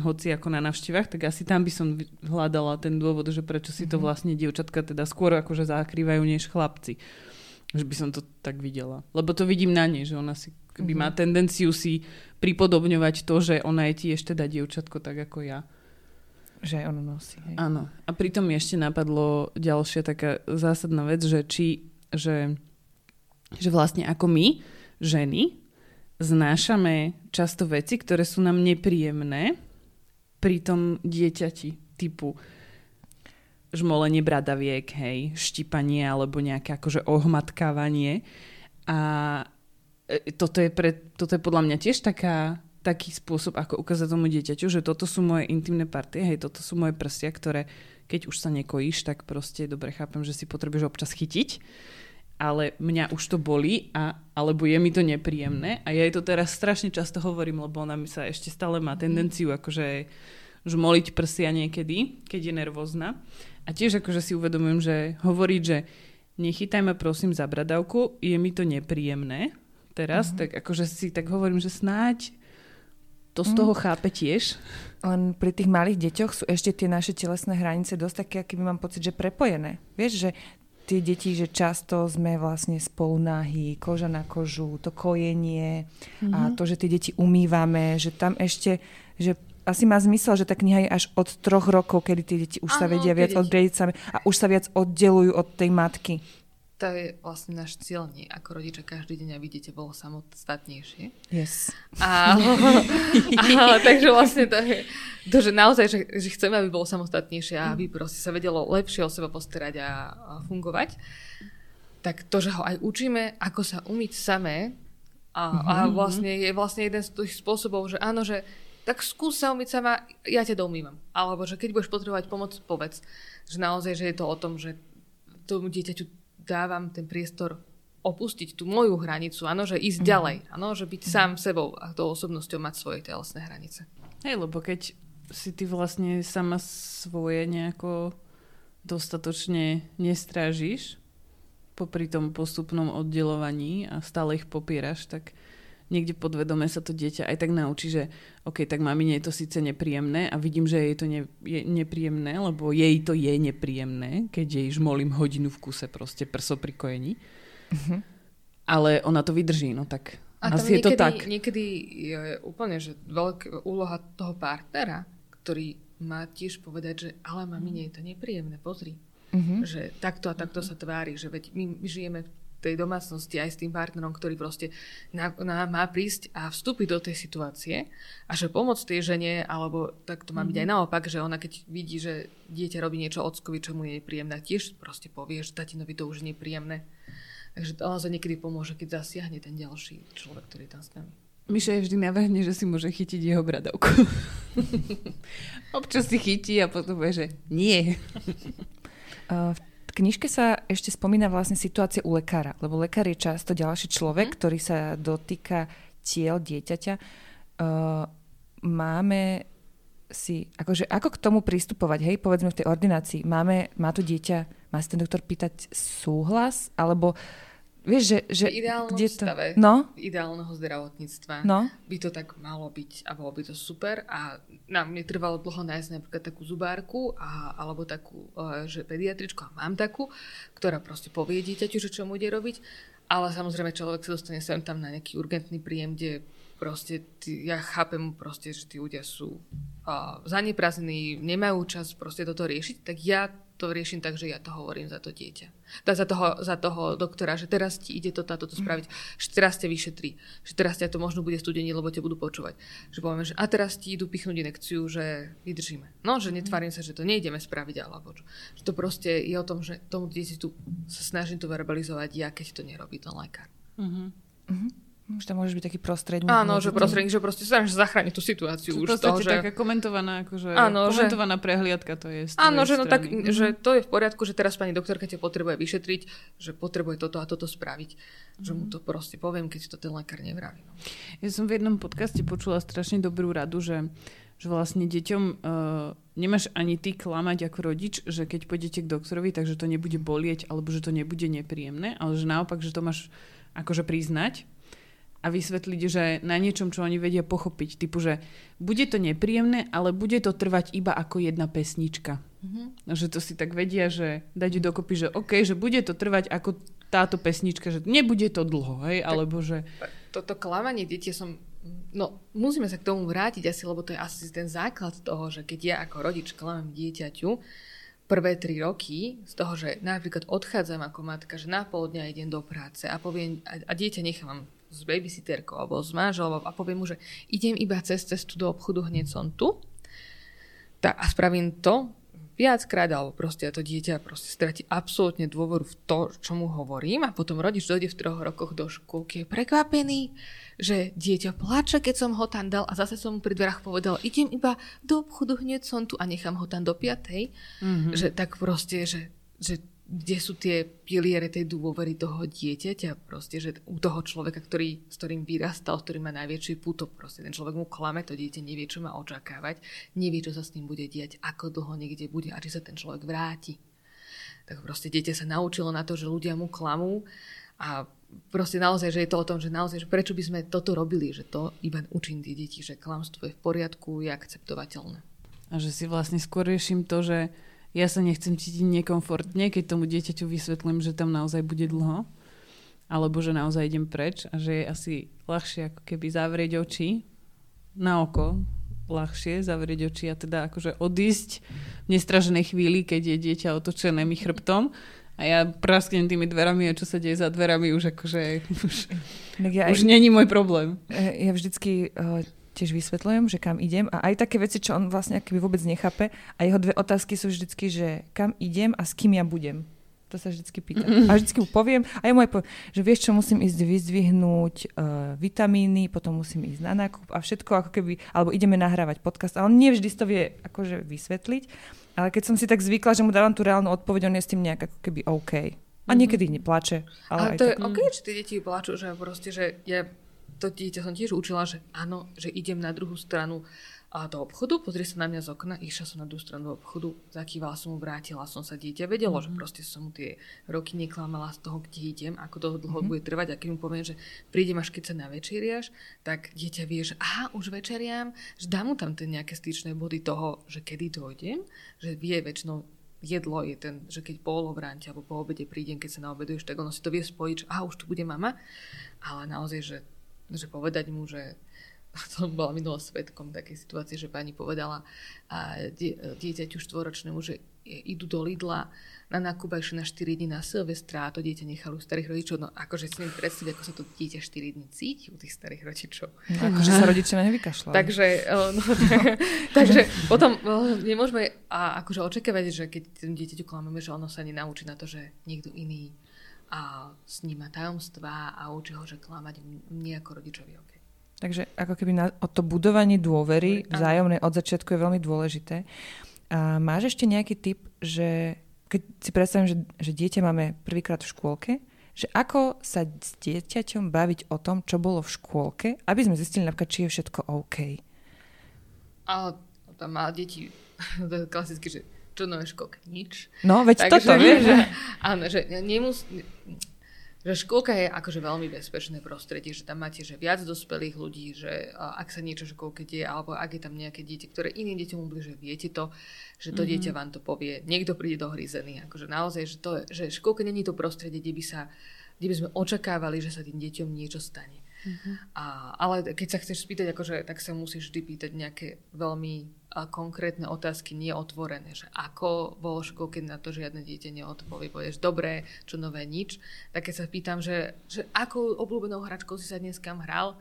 hoci ako na navštevách, tak asi tam by som hľadala ten dôvod, že prečo si to vlastne dievčatka teda skôr akože zakrývajú než chlapci. Že by som to tak videla. Lebo to vidím na nej, že ona si keby má tendenciu si pripodobňovať to, že ona je tiež teda dievčatko tak ako ja. Že aj ona nosí. Hej. Áno. A pritom mi ešte napadlo ďalšia taká zásadná vec, že či, že vlastne ako my, ženy, znášame často veci, ktoré sú nám nepríjemné pri tom dieťati. Typu žmolenie bradaviek, hej, štipanie alebo nejaké akože ohmatkávanie. A toto je podľa mňa tiež taký spôsob, ako ukázať tomu dieťaťu, že toto sú moje intimné partie, hej, toto sú moje prsia, ktoré keď už sa nekojíš, tak proste dobre chápem, že si potrebuješ občas chytiť, ale mňa už to bolí alebo je mi to nepríjemné a ja jej to teraz strašne často hovorím, lebo ona mi sa ešte stále má tendenciu akože žmoliť prsia niekedy, keď je nervózna. A tiež akože si uvedomujem, že hovoriť, že nechytaj ma prosím za bradavku, je mi to nepríjemné teraz, tak akože si tak hovorím, že snáď to z toho chápe tiež. Len pri tých malých deťoch sú ešte tie naše telesné hranice dosť také, aký by mám pocit, že prepojené. Vieš, že tie deti, že často sme vlastne spolu nahý, koža na kožu, to kojenie a to, že tie deti umývame, že tam ešte, že asi má zmysel, že tá kniha je až od 3 rokov, kedy tie deti už sa vedia viac odrediť sami a už sa viac oddelujú od tej matky. To je vlastne náš cieľ, nie? Ako rodičia každý deň, aby dieťa bolo samostatnejšie. Yes. A takže vlastne to, že naozaj, že chceme, aby bolo samostatnejšie a aby proste sa vedelo lepšie o seba postarať a fungovať. Tak to, že ho aj učíme, ako sa umyť samé a vlastne je vlastne jeden z tých spôsobov, že áno, že tak skús sa umyť sama, ja ťa doumývam. Alebo že keď budeš potrebovať pomoc, povedz. Že naozaj, že je to o tom, že tomu dieťaťu dávam ten priestor opustiť tú moju hranicu, áno, že ísť ďalej, áno, že byť sám sebou a tou osobnosťou mať svoje telesné hranice. Hej, lebo keď si ty vlastne sama svoje nejako dostatočne nestrážiš popri tom postupnom oddelovaní a stále ich popieraš, tak niekde podvedome sa to dieťa aj tak naučí, že OK, tak mamine je to síce nepríjemné a vidím, že jej to je nepríjemné, lebo jej to je nepríjemné, keď jej žmolím hodinu v kuse proste prso pri kojení. Uh-huh. Ale ona to vydrží, no tak. A asi je niekedy, to tak. Niekedy je úplne že veľká úloha toho partnera, ktorý má tiež povedať, že ale mamine je to nepríjemné, pozri. Uh-huh. Že takto a takto sa tvári, že veď my žijeme tej domácnosti aj s tým partnerom, ktorý proste má prísť a vstúpiť do tej situácie a že pomôcť tej žene, alebo tak to má byť aj naopak, že ona keď vidí, že dieťa robí niečo ockovi, čo mu je nepríjemné, tiež proste povie, že tatinovi to už je nepríjemné. Takže to naozaj niekedy pomôže, keď zasiahne ten ďalší človek, ktorý je tam s nami. Miša je vždy navrhne, že si môže chytiť jeho bradavku. Občas si chytí a potom povie, že nie. V knižke sa ešte spomína vlastne situácia u lekára, lebo lekár je často ďalší človek, ktorý sa dotýka tiel dieťaťa. Máme si, akože ako k tomu pristupovať, hej, povedzme v tej ordinácii, má to dieťa, má si ten doktor pýtať súhlas, alebo vieš, že v ideálnom stave, ideálneho zdravotníctva by to tak malo byť a bolo by to super a nám netrvalo dlho nájsť napríklad takú zubárku alebo takú, že pediatričku a mám takú, ktorá proste povie dieťaťu, že čo mu ide robiť, ale samozrejme človek sa dostane sem tam na nejaký urgentný príjem, kde Proste ja chápem proste, že tí ľudia sú zaneprázdnení, nemajú čas proste toto riešiť, tak ja to riešim tak, že ja to hovorím za to dieťa. Za toho doktora, že teraz ti ide toto spraviť, že teraz ťa vyšetrí, že teraz ťa to možno bude studenie, lebo ťa budú počúvať. Že povieme, že a teraz ti idú pichnúť inekciu, že vydržíme. No, že netvárim sa, že to nejdeme spraviť, alebo čo. Že to proste je o tom, že tomu dieťaťu sa snažím to verbalizovať ja, keď to nerobí ten lekár. Mhm. Mhm. Už tam môžeš byť taký prostredník. Áno, že prostredník, že proste snažíš zachrániť tú situáciu. Čo už v podstate taká komentovaná, akože áno, komentovaná prehliadka to je. Áno, že, no tak, že to je v poriadku, že teraz pani doktorka ťa potrebuje vyšetriť, že potrebuje toto a toto spraviť. Že mu to proste poviem, keď to ten lekár nevraví. No. Ja som v jednom podcaste počula strašne dobrú radu, že vlastne deťom nemáš ani ty klamať ako rodič, že keď pôjdete k doktorovi, takže to nebude bolieť, alebo že to nebude nepríjemné, ale že naopak, že to máš akože priznať. A vysvetliť, že na niečom, čo oni vedia pochopiť. Typu, že bude to nepríjemné, ale bude to trvať iba ako jedna pesnička. Mm-hmm. Že to si tak vedia, že dať dokopy, že OK, že bude to trvať ako táto pesnička, že nebude to dlho, hej, tak, alebo že... Toto klamanie dieťa som... No, musíme sa k tomu vrátiť asi, lebo to je asi ten základ toho, že keď ja ako rodič klamem dieťaťu, prvé 3 roky z toho, že napríklad odchádzam ako matka, že na pol dňa idem do práce a poviem, a dieťa nechám s babysitterkou alebo s manželom a poviem mu, že idem iba cez cestu do obchodu, hneď som tu a spravím to viackrát, alebo proste to dieťa proste stratí absolútne dôveru v to, čo mu hovorím, a potom rodič dojde v 3 rokoch do škôlky, je prekvapený, že dieťa plače, keď som ho tam dal, a zase som mu pri dverách povedal, idem iba do obchodu, hneď som tu a nechám ho tam do 5:00, že tak proste, že kde sú tie piliere tej dôvery toho dieťaťa, proste, že u toho človeka, s ktorým vyrastal, ktorý má najväčší puto, proste ten človek mu klame, to dieťa nevie, čo má očakávať, nevie, čo sa s ním bude diať, ako dlho niekde bude a či sa ten človek vráti. Tak proste dieťa sa naučilo na to, že ľudia mu klamú, a proste naozaj, že je to o tom, že naozaj, že prečo by sme toto robili, že to iba učím tie deti, že klamstvo je v poriadku, je akceptovateľné. A že si vlastne skôr riešim to, že ja sa nechcem cítiť nekomfortne, keď tomu dieťaťu vysvetlím, že tam naozaj bude dlho, alebo že naozaj idem preč, a že je asi ľahšie ako keby zavrieť oči, na oko ľahšie zavrieť oči a teda akože odísť v nestraženej chvíli, keď je dieťa otočené mi chrbtom a ja prasknem tými dverami a čo sa deje za dverami už akože už není môj problém. Ja vždycky... tiež vysvetľujem, že kam idem, a aj také veci, čo on vlastne akoby vôbec nechápe, a jeho 2 otázky sú vždycky, že kam idem a s kým ja budem. To sa vždycky pýta. A vždycky mu poviem, a ja mu aj poviem, že vieš čo, musím ísť vyzdvihnúť vitamíny, potom musím ísť na nákup a všetko ako keby, alebo ideme nahrávať podcast, a on nie vždy to vie akože vysvetliť, ale keď som si tak zvykla, že mu dávam tú reálnu odpoveď, on je s tým nejak ako keby OK. A niekedy nepláče. Ale to je OK, či tie deti pláču, že proste, že je... To dieťa som tiež učila, že áno, že idem na druhú stranu do obchodu, pozrie sa na mňa z okna, išla som na druhú stranu do obchodu, zakývala som mu, vrátila som sa, dieťa vedelo, že proste som mu tie roky neklamala z toho, kde idem, ako to dlho bude trvať, a keď mu poviem, že prídem až keď sa navečeriaš, tak dieťa vie, že aha, už večeriam, že dám mu tam tie nejaké styčné body toho, že kedy dojdem, že vie väčšinou, jedlo je ten, že keď po olovranti alebo po obede prídem, keď sa naobeduješ, tak ono si to vie spojiť, že aha, už tu bude mama, ale naozaj, že povedať mu, že to bola minulá svedkom takej situácie, že pani povedala dieťaťu 4-ročnému, že idú do Lidla na nákup, išli na 4 dní na Silvestra, a to dieťa nechalo u starých rodičov. No akože si mi predstaviť, ako sa to dieťa 4 dní cíti u tých starých rodičov. No, akože sa rodičia nevykašľali. Takže potom nemôžeme akože očakávať, že keď dieťaťu klameme, že ono sa nenaučí na to, že niekto iný a sníma tajomstvá a učí ho, že klamať mne ako rodičovi. Okay. Takže ako keby o to budovanie dôvery vzájomné od začiatku je veľmi dôležité. A máš ešte nejaký tip, že keď si predstavím, že dieťa máme prvýkrát v škôlke, že ako sa s dieťaťom baviť o tom, čo bolo v škôlke, aby sme zistili napríklad, či je všetko OK. Ale tam má deti klasicky, že čo nové škôlke? Nič. No, veď takže, toto, vieš. Áno, že že škôlka je akože veľmi bezpečné prostredie, že tam máte, že viac dospelých ľudí, že ak sa niečo v škôlke deje, alebo ak je tam nejaké dieťa, ktoré iným deťom blíže, viete to, že to dieťa vám to povie, niekto príde dohryzený. Akože naozaj, že škôlka není to prostredie, kde by sme očakávali, že sa tým deťom niečo stane. Ale keď sa chceš spýtať, akože, tak sa musíš vždy pýtať nejaké veľmi konkrétne otázky, nie otvorené. Že ako bolo škôl, keď na to žiadne dieťa neodpovie, povieš dobré, čo nové, nič. Tak keď sa pýtam, že akou obľúbenou hračkou si sa dneska hral,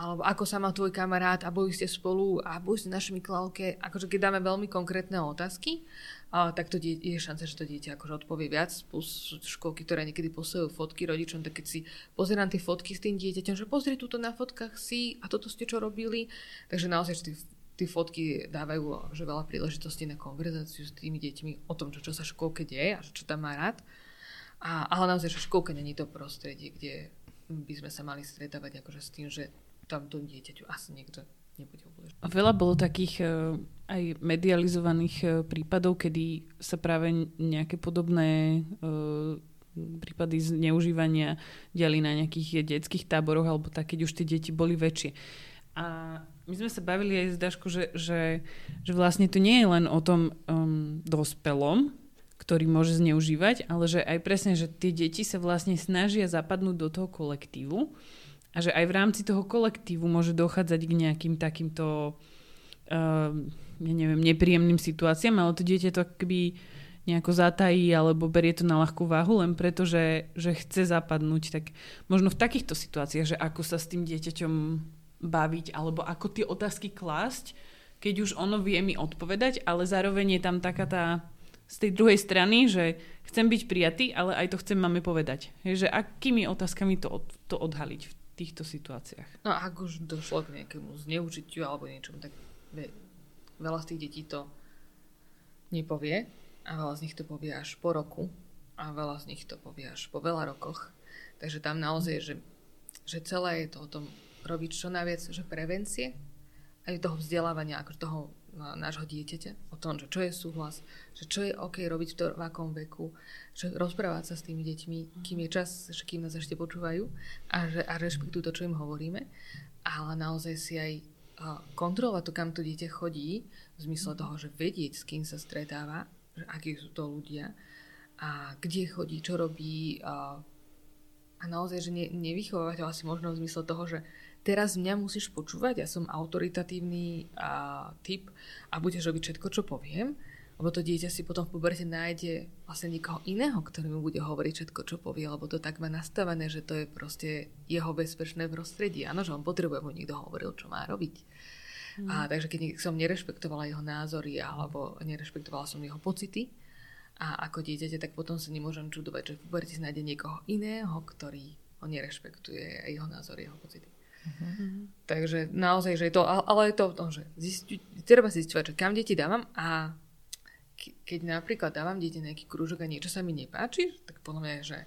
alebo ako sa má tvoj kamarát a boli ste spolu a boli ste na šmyklavke. Akože keď dáme veľmi konkrétne otázky, tak to je šanca, že to dieťa akože odpovie viac. Plus školky, ktoré niekedy posielajú fotky rodičom, tak keď si pozerám tie fotky s tým dieťaťom, že pozri, túto na fotkách si a toto ste čo robili. Takže naozaj, že tie fotky dávajú že veľa príležitostí na konverzáciu s tými deťmi o tom, čo sa v školke deje a čo tam má rád. Ale naozaj, že školka nie je to prostredie, kde by sme sa mali stretávať akože s tým, že tamto dieťaťu asi niekto nebude obležiť. A veľa bolo takých aj medializovaných prípadov, kedy sa práve nejaké podobné prípady zneužívania diali na nejakých detských táboroch, alebo tak, keď už tie deti boli väčšie. A my sme sa bavili aj s Daškou, že vlastne to nie je len o tom dospelom, ktorý môže zneužívať, ale že aj presne, že tie deti sa vlastne snažia zapadnúť do toho kolektívu. A že aj v rámci toho kolektívu môže dochádzať k nejakým takýmto nepríjemným situáciám, ale to dieťa to akoby nejako zatají alebo berie to na ľahkú váhu len preto, že chce zapadnúť. Tak možno v takýchto situáciách, že ako sa s tým dieťaťom baviť alebo ako tie otázky klásť, keď už ono vie mi odpovedať, ale zároveň je tam taká tá z tej druhej strany, že chcem byť prijatý, ale aj to chcem mame povedať. Je, že akými otázkami to odhaliť v týchto situáciách. No ak už došlo k nejakému zneužitiu alebo niečomu, tak veľa z tých detí to nepovie a veľa z nich to povie až po roku a veľa z nich to povie až po veľa rokoch. Takže tam naozaj, že celé je to o tom robiť čo najviac, že prevencie aj toho vzdelávania, ako toho nášho dieťaťa, o tom, že čo je súhlas, že čo je OK robiť v akom veku, že rozprávať sa s tými deťmi, kým je čas, že kým nás ešte počúvajú a rešpektujú to, čo im hovoríme, ale naozaj si aj kontrolovať to, kam to dieťa chodí, v zmysle toho, že vedieť, s kým sa stretáva, že akí sú to ľudia a kde chodí, čo robí a naozaj, že nevychovávať asi možno v zmysle toho, že teraz mňa musíš počúvať, ja som autoritatívny typ a budeš robiť všetko, čo poviem, lebo to dieťa si potom v puberte nájde vlastne niekoho iného, ktorý mu bude hovoriť všetko, čo povie, lebo to tak má nastavené, že to je proste jeho bezpečné prostredie. Áno, že on potrebuje, mu niekto hovoril, čo má robiť. Takže keď som nerešpektovala jeho názory alebo nerešpektovala som jeho pocity a ako dieťa, tak potom sa nemôžem čudovať, že v puberte si nájde niekoho iného, ktorý ho nerešpektuje, jeho názory, jeho pocity. Mm-hmm. Takže naozaj, že je to, ale je to v tom, že treba zisťovať, že kam deti dávam a keď napríklad dávam deti nejaký krúžok a niečo sa mi nepáči, tak podľa mňa je, že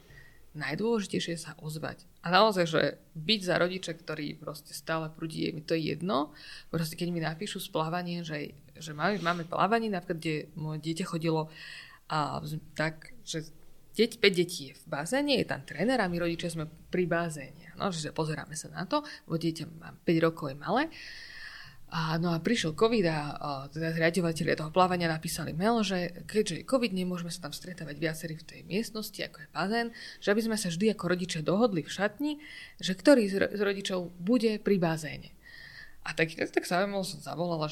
najdôležitejšie je sa ozvať. A naozaj, že byť za rodiča, ktorý proste stále prudí, je mi to jedno. Proste keď mi napíšu splávanie, že máme plávanie, napríklad, kde moje dieťa chodilo tak, že 5 detí je v bazéne, je tam tréner a my rodičia sme pri bazéne. No, že pozeráme sa na to, bo dieťa má 5 rokov, je malé. No a prišiel COVID a teda riaditeľia toho plávania napísali mail, že keďže je COVID, nemôžeme sa tam stretávať viacerí v tej miestnosti, ako je bazén, že aby sme sa vždy ako rodičia dohodli v šatni, že ktorý z rodičov bude pri bazéne. A tak samému som zavolala,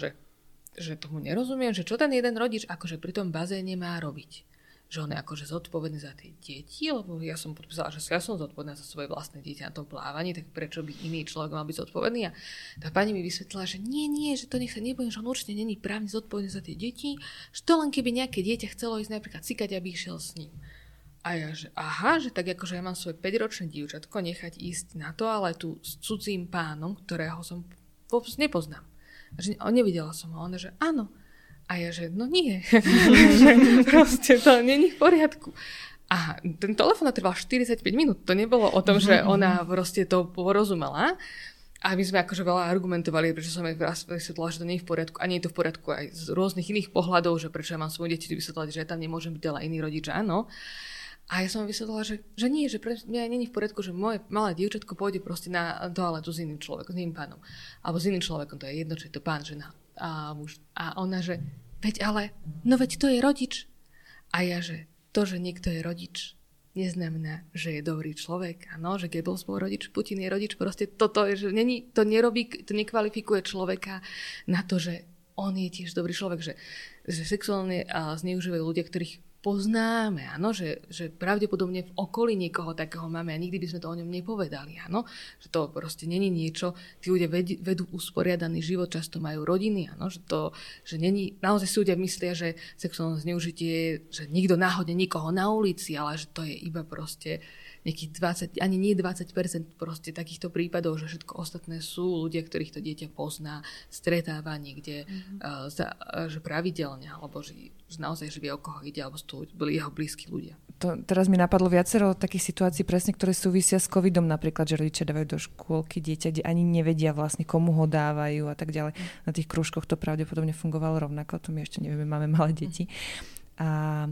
že tomu nerozumiem, že čo ten jeden rodič akože pri tom bazéne má robiť. Že on je akože zodpovedný za tie deti, lebo ja som podpísala, že ja som zodpovedná za svoje vlastné deti na tom plávaní, tak prečo by iný človek mal byť zodpovedný? A tá pani mi vysvetlila, že nie, že to nech sa nebojím, že on určite není právne zodpovedný za tie deti, že to len keby nejaké dieťa chcelo ísť napríklad cikať, aby išiel s ním. A ja, že aha, že tak akože ja mám svoje 5-ročné dievčatko nechať ísť na toaletu s cudzím pánom, ktorého som vôbec nepoznám. A že nevidela som ho, ona, že áno. A ja, že no nie, proste to není v poriadku. A ten telefón trval 45 minút, to nebolo o tom, že ona proste to porozumela. A my sme akože veľa argumentovali, prečo som jej raz vysvetlila, že to nie je v poriadku. A nie je to v poriadku aj z rôznych iných pohľadov, že prečo ja mám svoje deti vysvetľovať, že ja tam nemôžem byť, ale iný rodič, áno. A ja som vysvetlila, že nie, že pre mňa nie je v poriadku, že moje malé dievčatko pôjde proste na toaletu s iným človekom, s iným pánom. Alebo s iným človekom, to je jedno, či je to pán, žena. A muž. A ona, že veď ale, no veď to je rodič. A ja, že to, že niekto je rodič, neznamená, že je dobrý človek. Áno, že Goebbels bol rodič, Putin je rodič, proste toto je, že není, to nerobí, to nekvalifikuje človeka na to, že on je tiež dobrý človek, že sexuálne zneužívajú ľudia, ktorých poznáme, áno, že pravdepodobne v okolí niekoho takého máme a nikdy by sme to o ňom nepovedali, áno, že to proste není niečo, tí ľudia vedú usporiadaný život, často majú rodiny, áno, že není, naozaj si ľudia myslia, že sexuálne zneužitie, že nikto náhodne nikoho na ulici, ale že to je iba proste nejakých 20, ani nie 20% proste takýchto prípadov, že všetko ostatné sú ľudia, ktorých to dieťa pozná, stretáva niekde, že pravidelne, alebo že naozaj že vie, o koho ide, alebo to boli jeho blízki ľudia. To, teraz mi napadlo viacero takých situácií presne, ktoré súvisia s covidom, napríklad, že rodičia dávajú do škôlky dieťa, kde ani nevedia vlastne, komu ho dávajú a tak ďalej. Na tých krúžkoch to pravdepodobne fungovalo rovnako, to my ešte nevieme, máme malé deti. A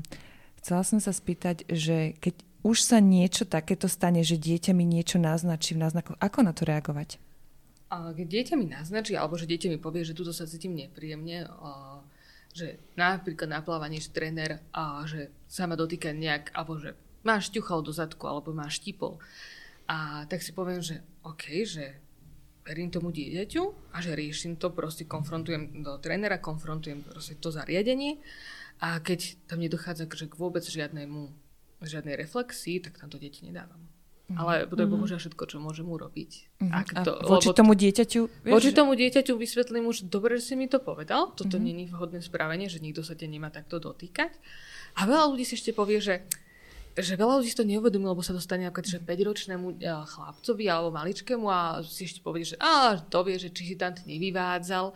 chcela som sa spýtať, že keď už sa niečo takéto stane, že dieťa mi niečo naznačí v náznakoch. Ako na to reagovať? Keď dieťa mi naznačí, alebo že dieťa mi povie, že tuto sa cítim nepríjemne, že napríklad na plávaní tréner, že sa ma dotýka nejak, alebo že máš ťuchal do zadku, alebo máš štipol. A tak si poviem, že OK, že verím tomu dieťaťu a že riešim to, proste konfrontujem do trénera, konfrontujem proste to zariadenie a keď tam nedochádza že vôbec žiadnej reflexii, tak tam to deti nedávam. Ale to je bohužiaľ všetko, čo môžem urobiť. Voči tomu dieťaťu? Voči tomu dieťaťu vysvetlím už, dobre, že si mi to povedal, toto není vhodné správanie, že nikto sa ťa nemá takto dotýkať. A veľa ľudí si ešte povie, že veľa ľudí si to neuvedomí, lebo sa dostane napríklad, že 5-ročnému chlapcovi alebo maličkému a si ešte povie, že to vie, že či si tam nevyvádzal.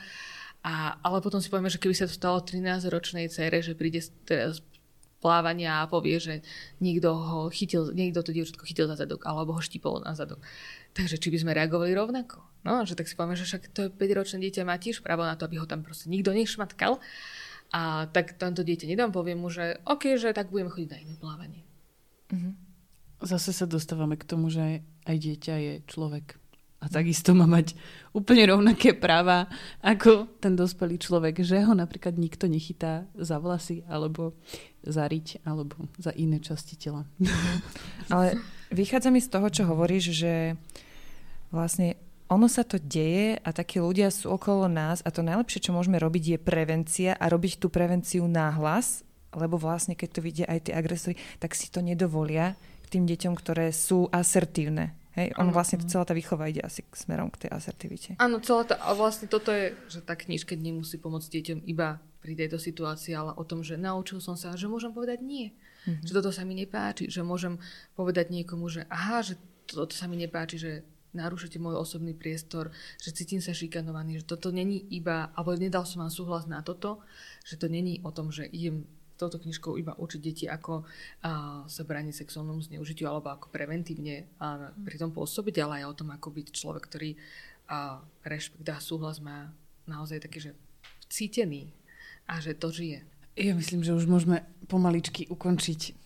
Ale potom si povieme, že keby sa to stalo 13-ročnej cére, že príde plávania a povie, že niekto to dievčatko chytil za zadok alebo ho štipol na zadok. Takže či by sme reagovali rovnako? No, že tak si poviem, že však to 5-ročné dieťa má tiež právo na to, aby ho tam proste nikto nešmatkal. A tak tamto dieťa nedám, poviem mu, že OK, že tak budeme chodiť na iné plávanie. Zase sa dostávame k tomu, že aj dieťa je človek. A takisto má mať úplne rovnaké práva ako ten dospelý človek, že ho napríklad nikto nechytá za vlasy, alebo za riť, alebo za iné časti tela. Ale vychádza mi z toho, čo hovoríš, že vlastne ono sa to deje a takí ľudia sú okolo nás a to najlepšie, čo môžeme robiť, je prevencia a robiť tú prevenciu nahlas, lebo vlastne keď to vidia aj tí agresori, tak si to nedovolia tým deťom, ktoré sú asertívne. Hej, on vlastne celá tá výchova ide asi smerom k tej asertivite. Áno, a vlastne toto je, že tá knižka nemusí pomôcť deťom iba pri tejto situácii, ale o tom, že naučil som sa, že môžem povedať nie. Že toto sa mi nepáči, že môžem povedať niekomu, že že toto sa mi nepáči, že narušite môj osobný priestor, že cítim sa šikanovaný, že toto není iba, alebo nedal som vám súhlas na toto, že to není o tom, že idem touto knižkou iba učiť deti, ako sa brániť sexuálnom zneužitiu alebo ako preventívne pri tom pôsobiť, ale aj o tom, ako byť človek, ktorý rešpekt a súhlas má naozaj taký, že cítený a že to žije. Ja myslím, že už môžeme pomaličky ukončiť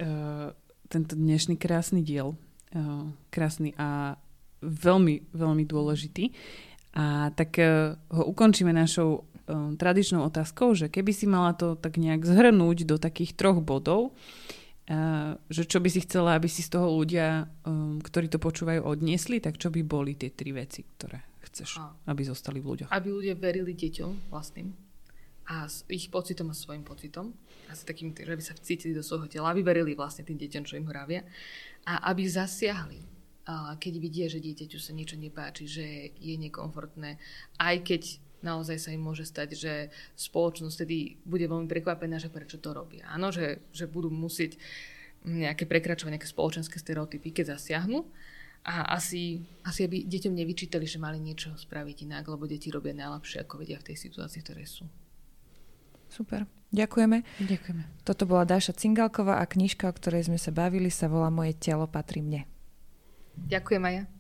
tento dnešný krásny diel. Krásny a veľmi, veľmi dôležitý. A tak ho ukončíme našou tradičnou otázkou, že keby si mala to tak nejak zhrnúť do takých 3 bodov, že čo by si chcela, aby si z toho ľudia, ktorí to počúvajú, odniesli, tak čo by boli tie 3 veci, ktoré chceš, aby zostali v ľuďoch? Aby ľudia verili deťom vlastným a ich pocitom a svojim pocitom, asi takým, že by sa vcítili do svojho tela, aby verili vlastne tým deťom, čo im hovoria a aby zasiahli, keď vidia, že dieťaťu sa niečo nepáči, že je nekomfortné, aj keď naozaj sa im môže stať, že spoločnosť tedy bude veľmi prekvapená, že prečo to robia. Áno, že budú musieť nejaké prekračovať nejaké spoločenské stereotypy, keď zasiahnu. A asi aby deťom nevyčítali, že mali niečo spraviť inak, lebo deti robia najlepšie, ako vedia v tej situácii, v ktorej sú. Super. Ďakujeme. Ďakujeme. Toto bola Daša Cingalková a knižka, o ktorej sme sa bavili, sa volá Moje telo patrí mne. Ďakujem aj ja.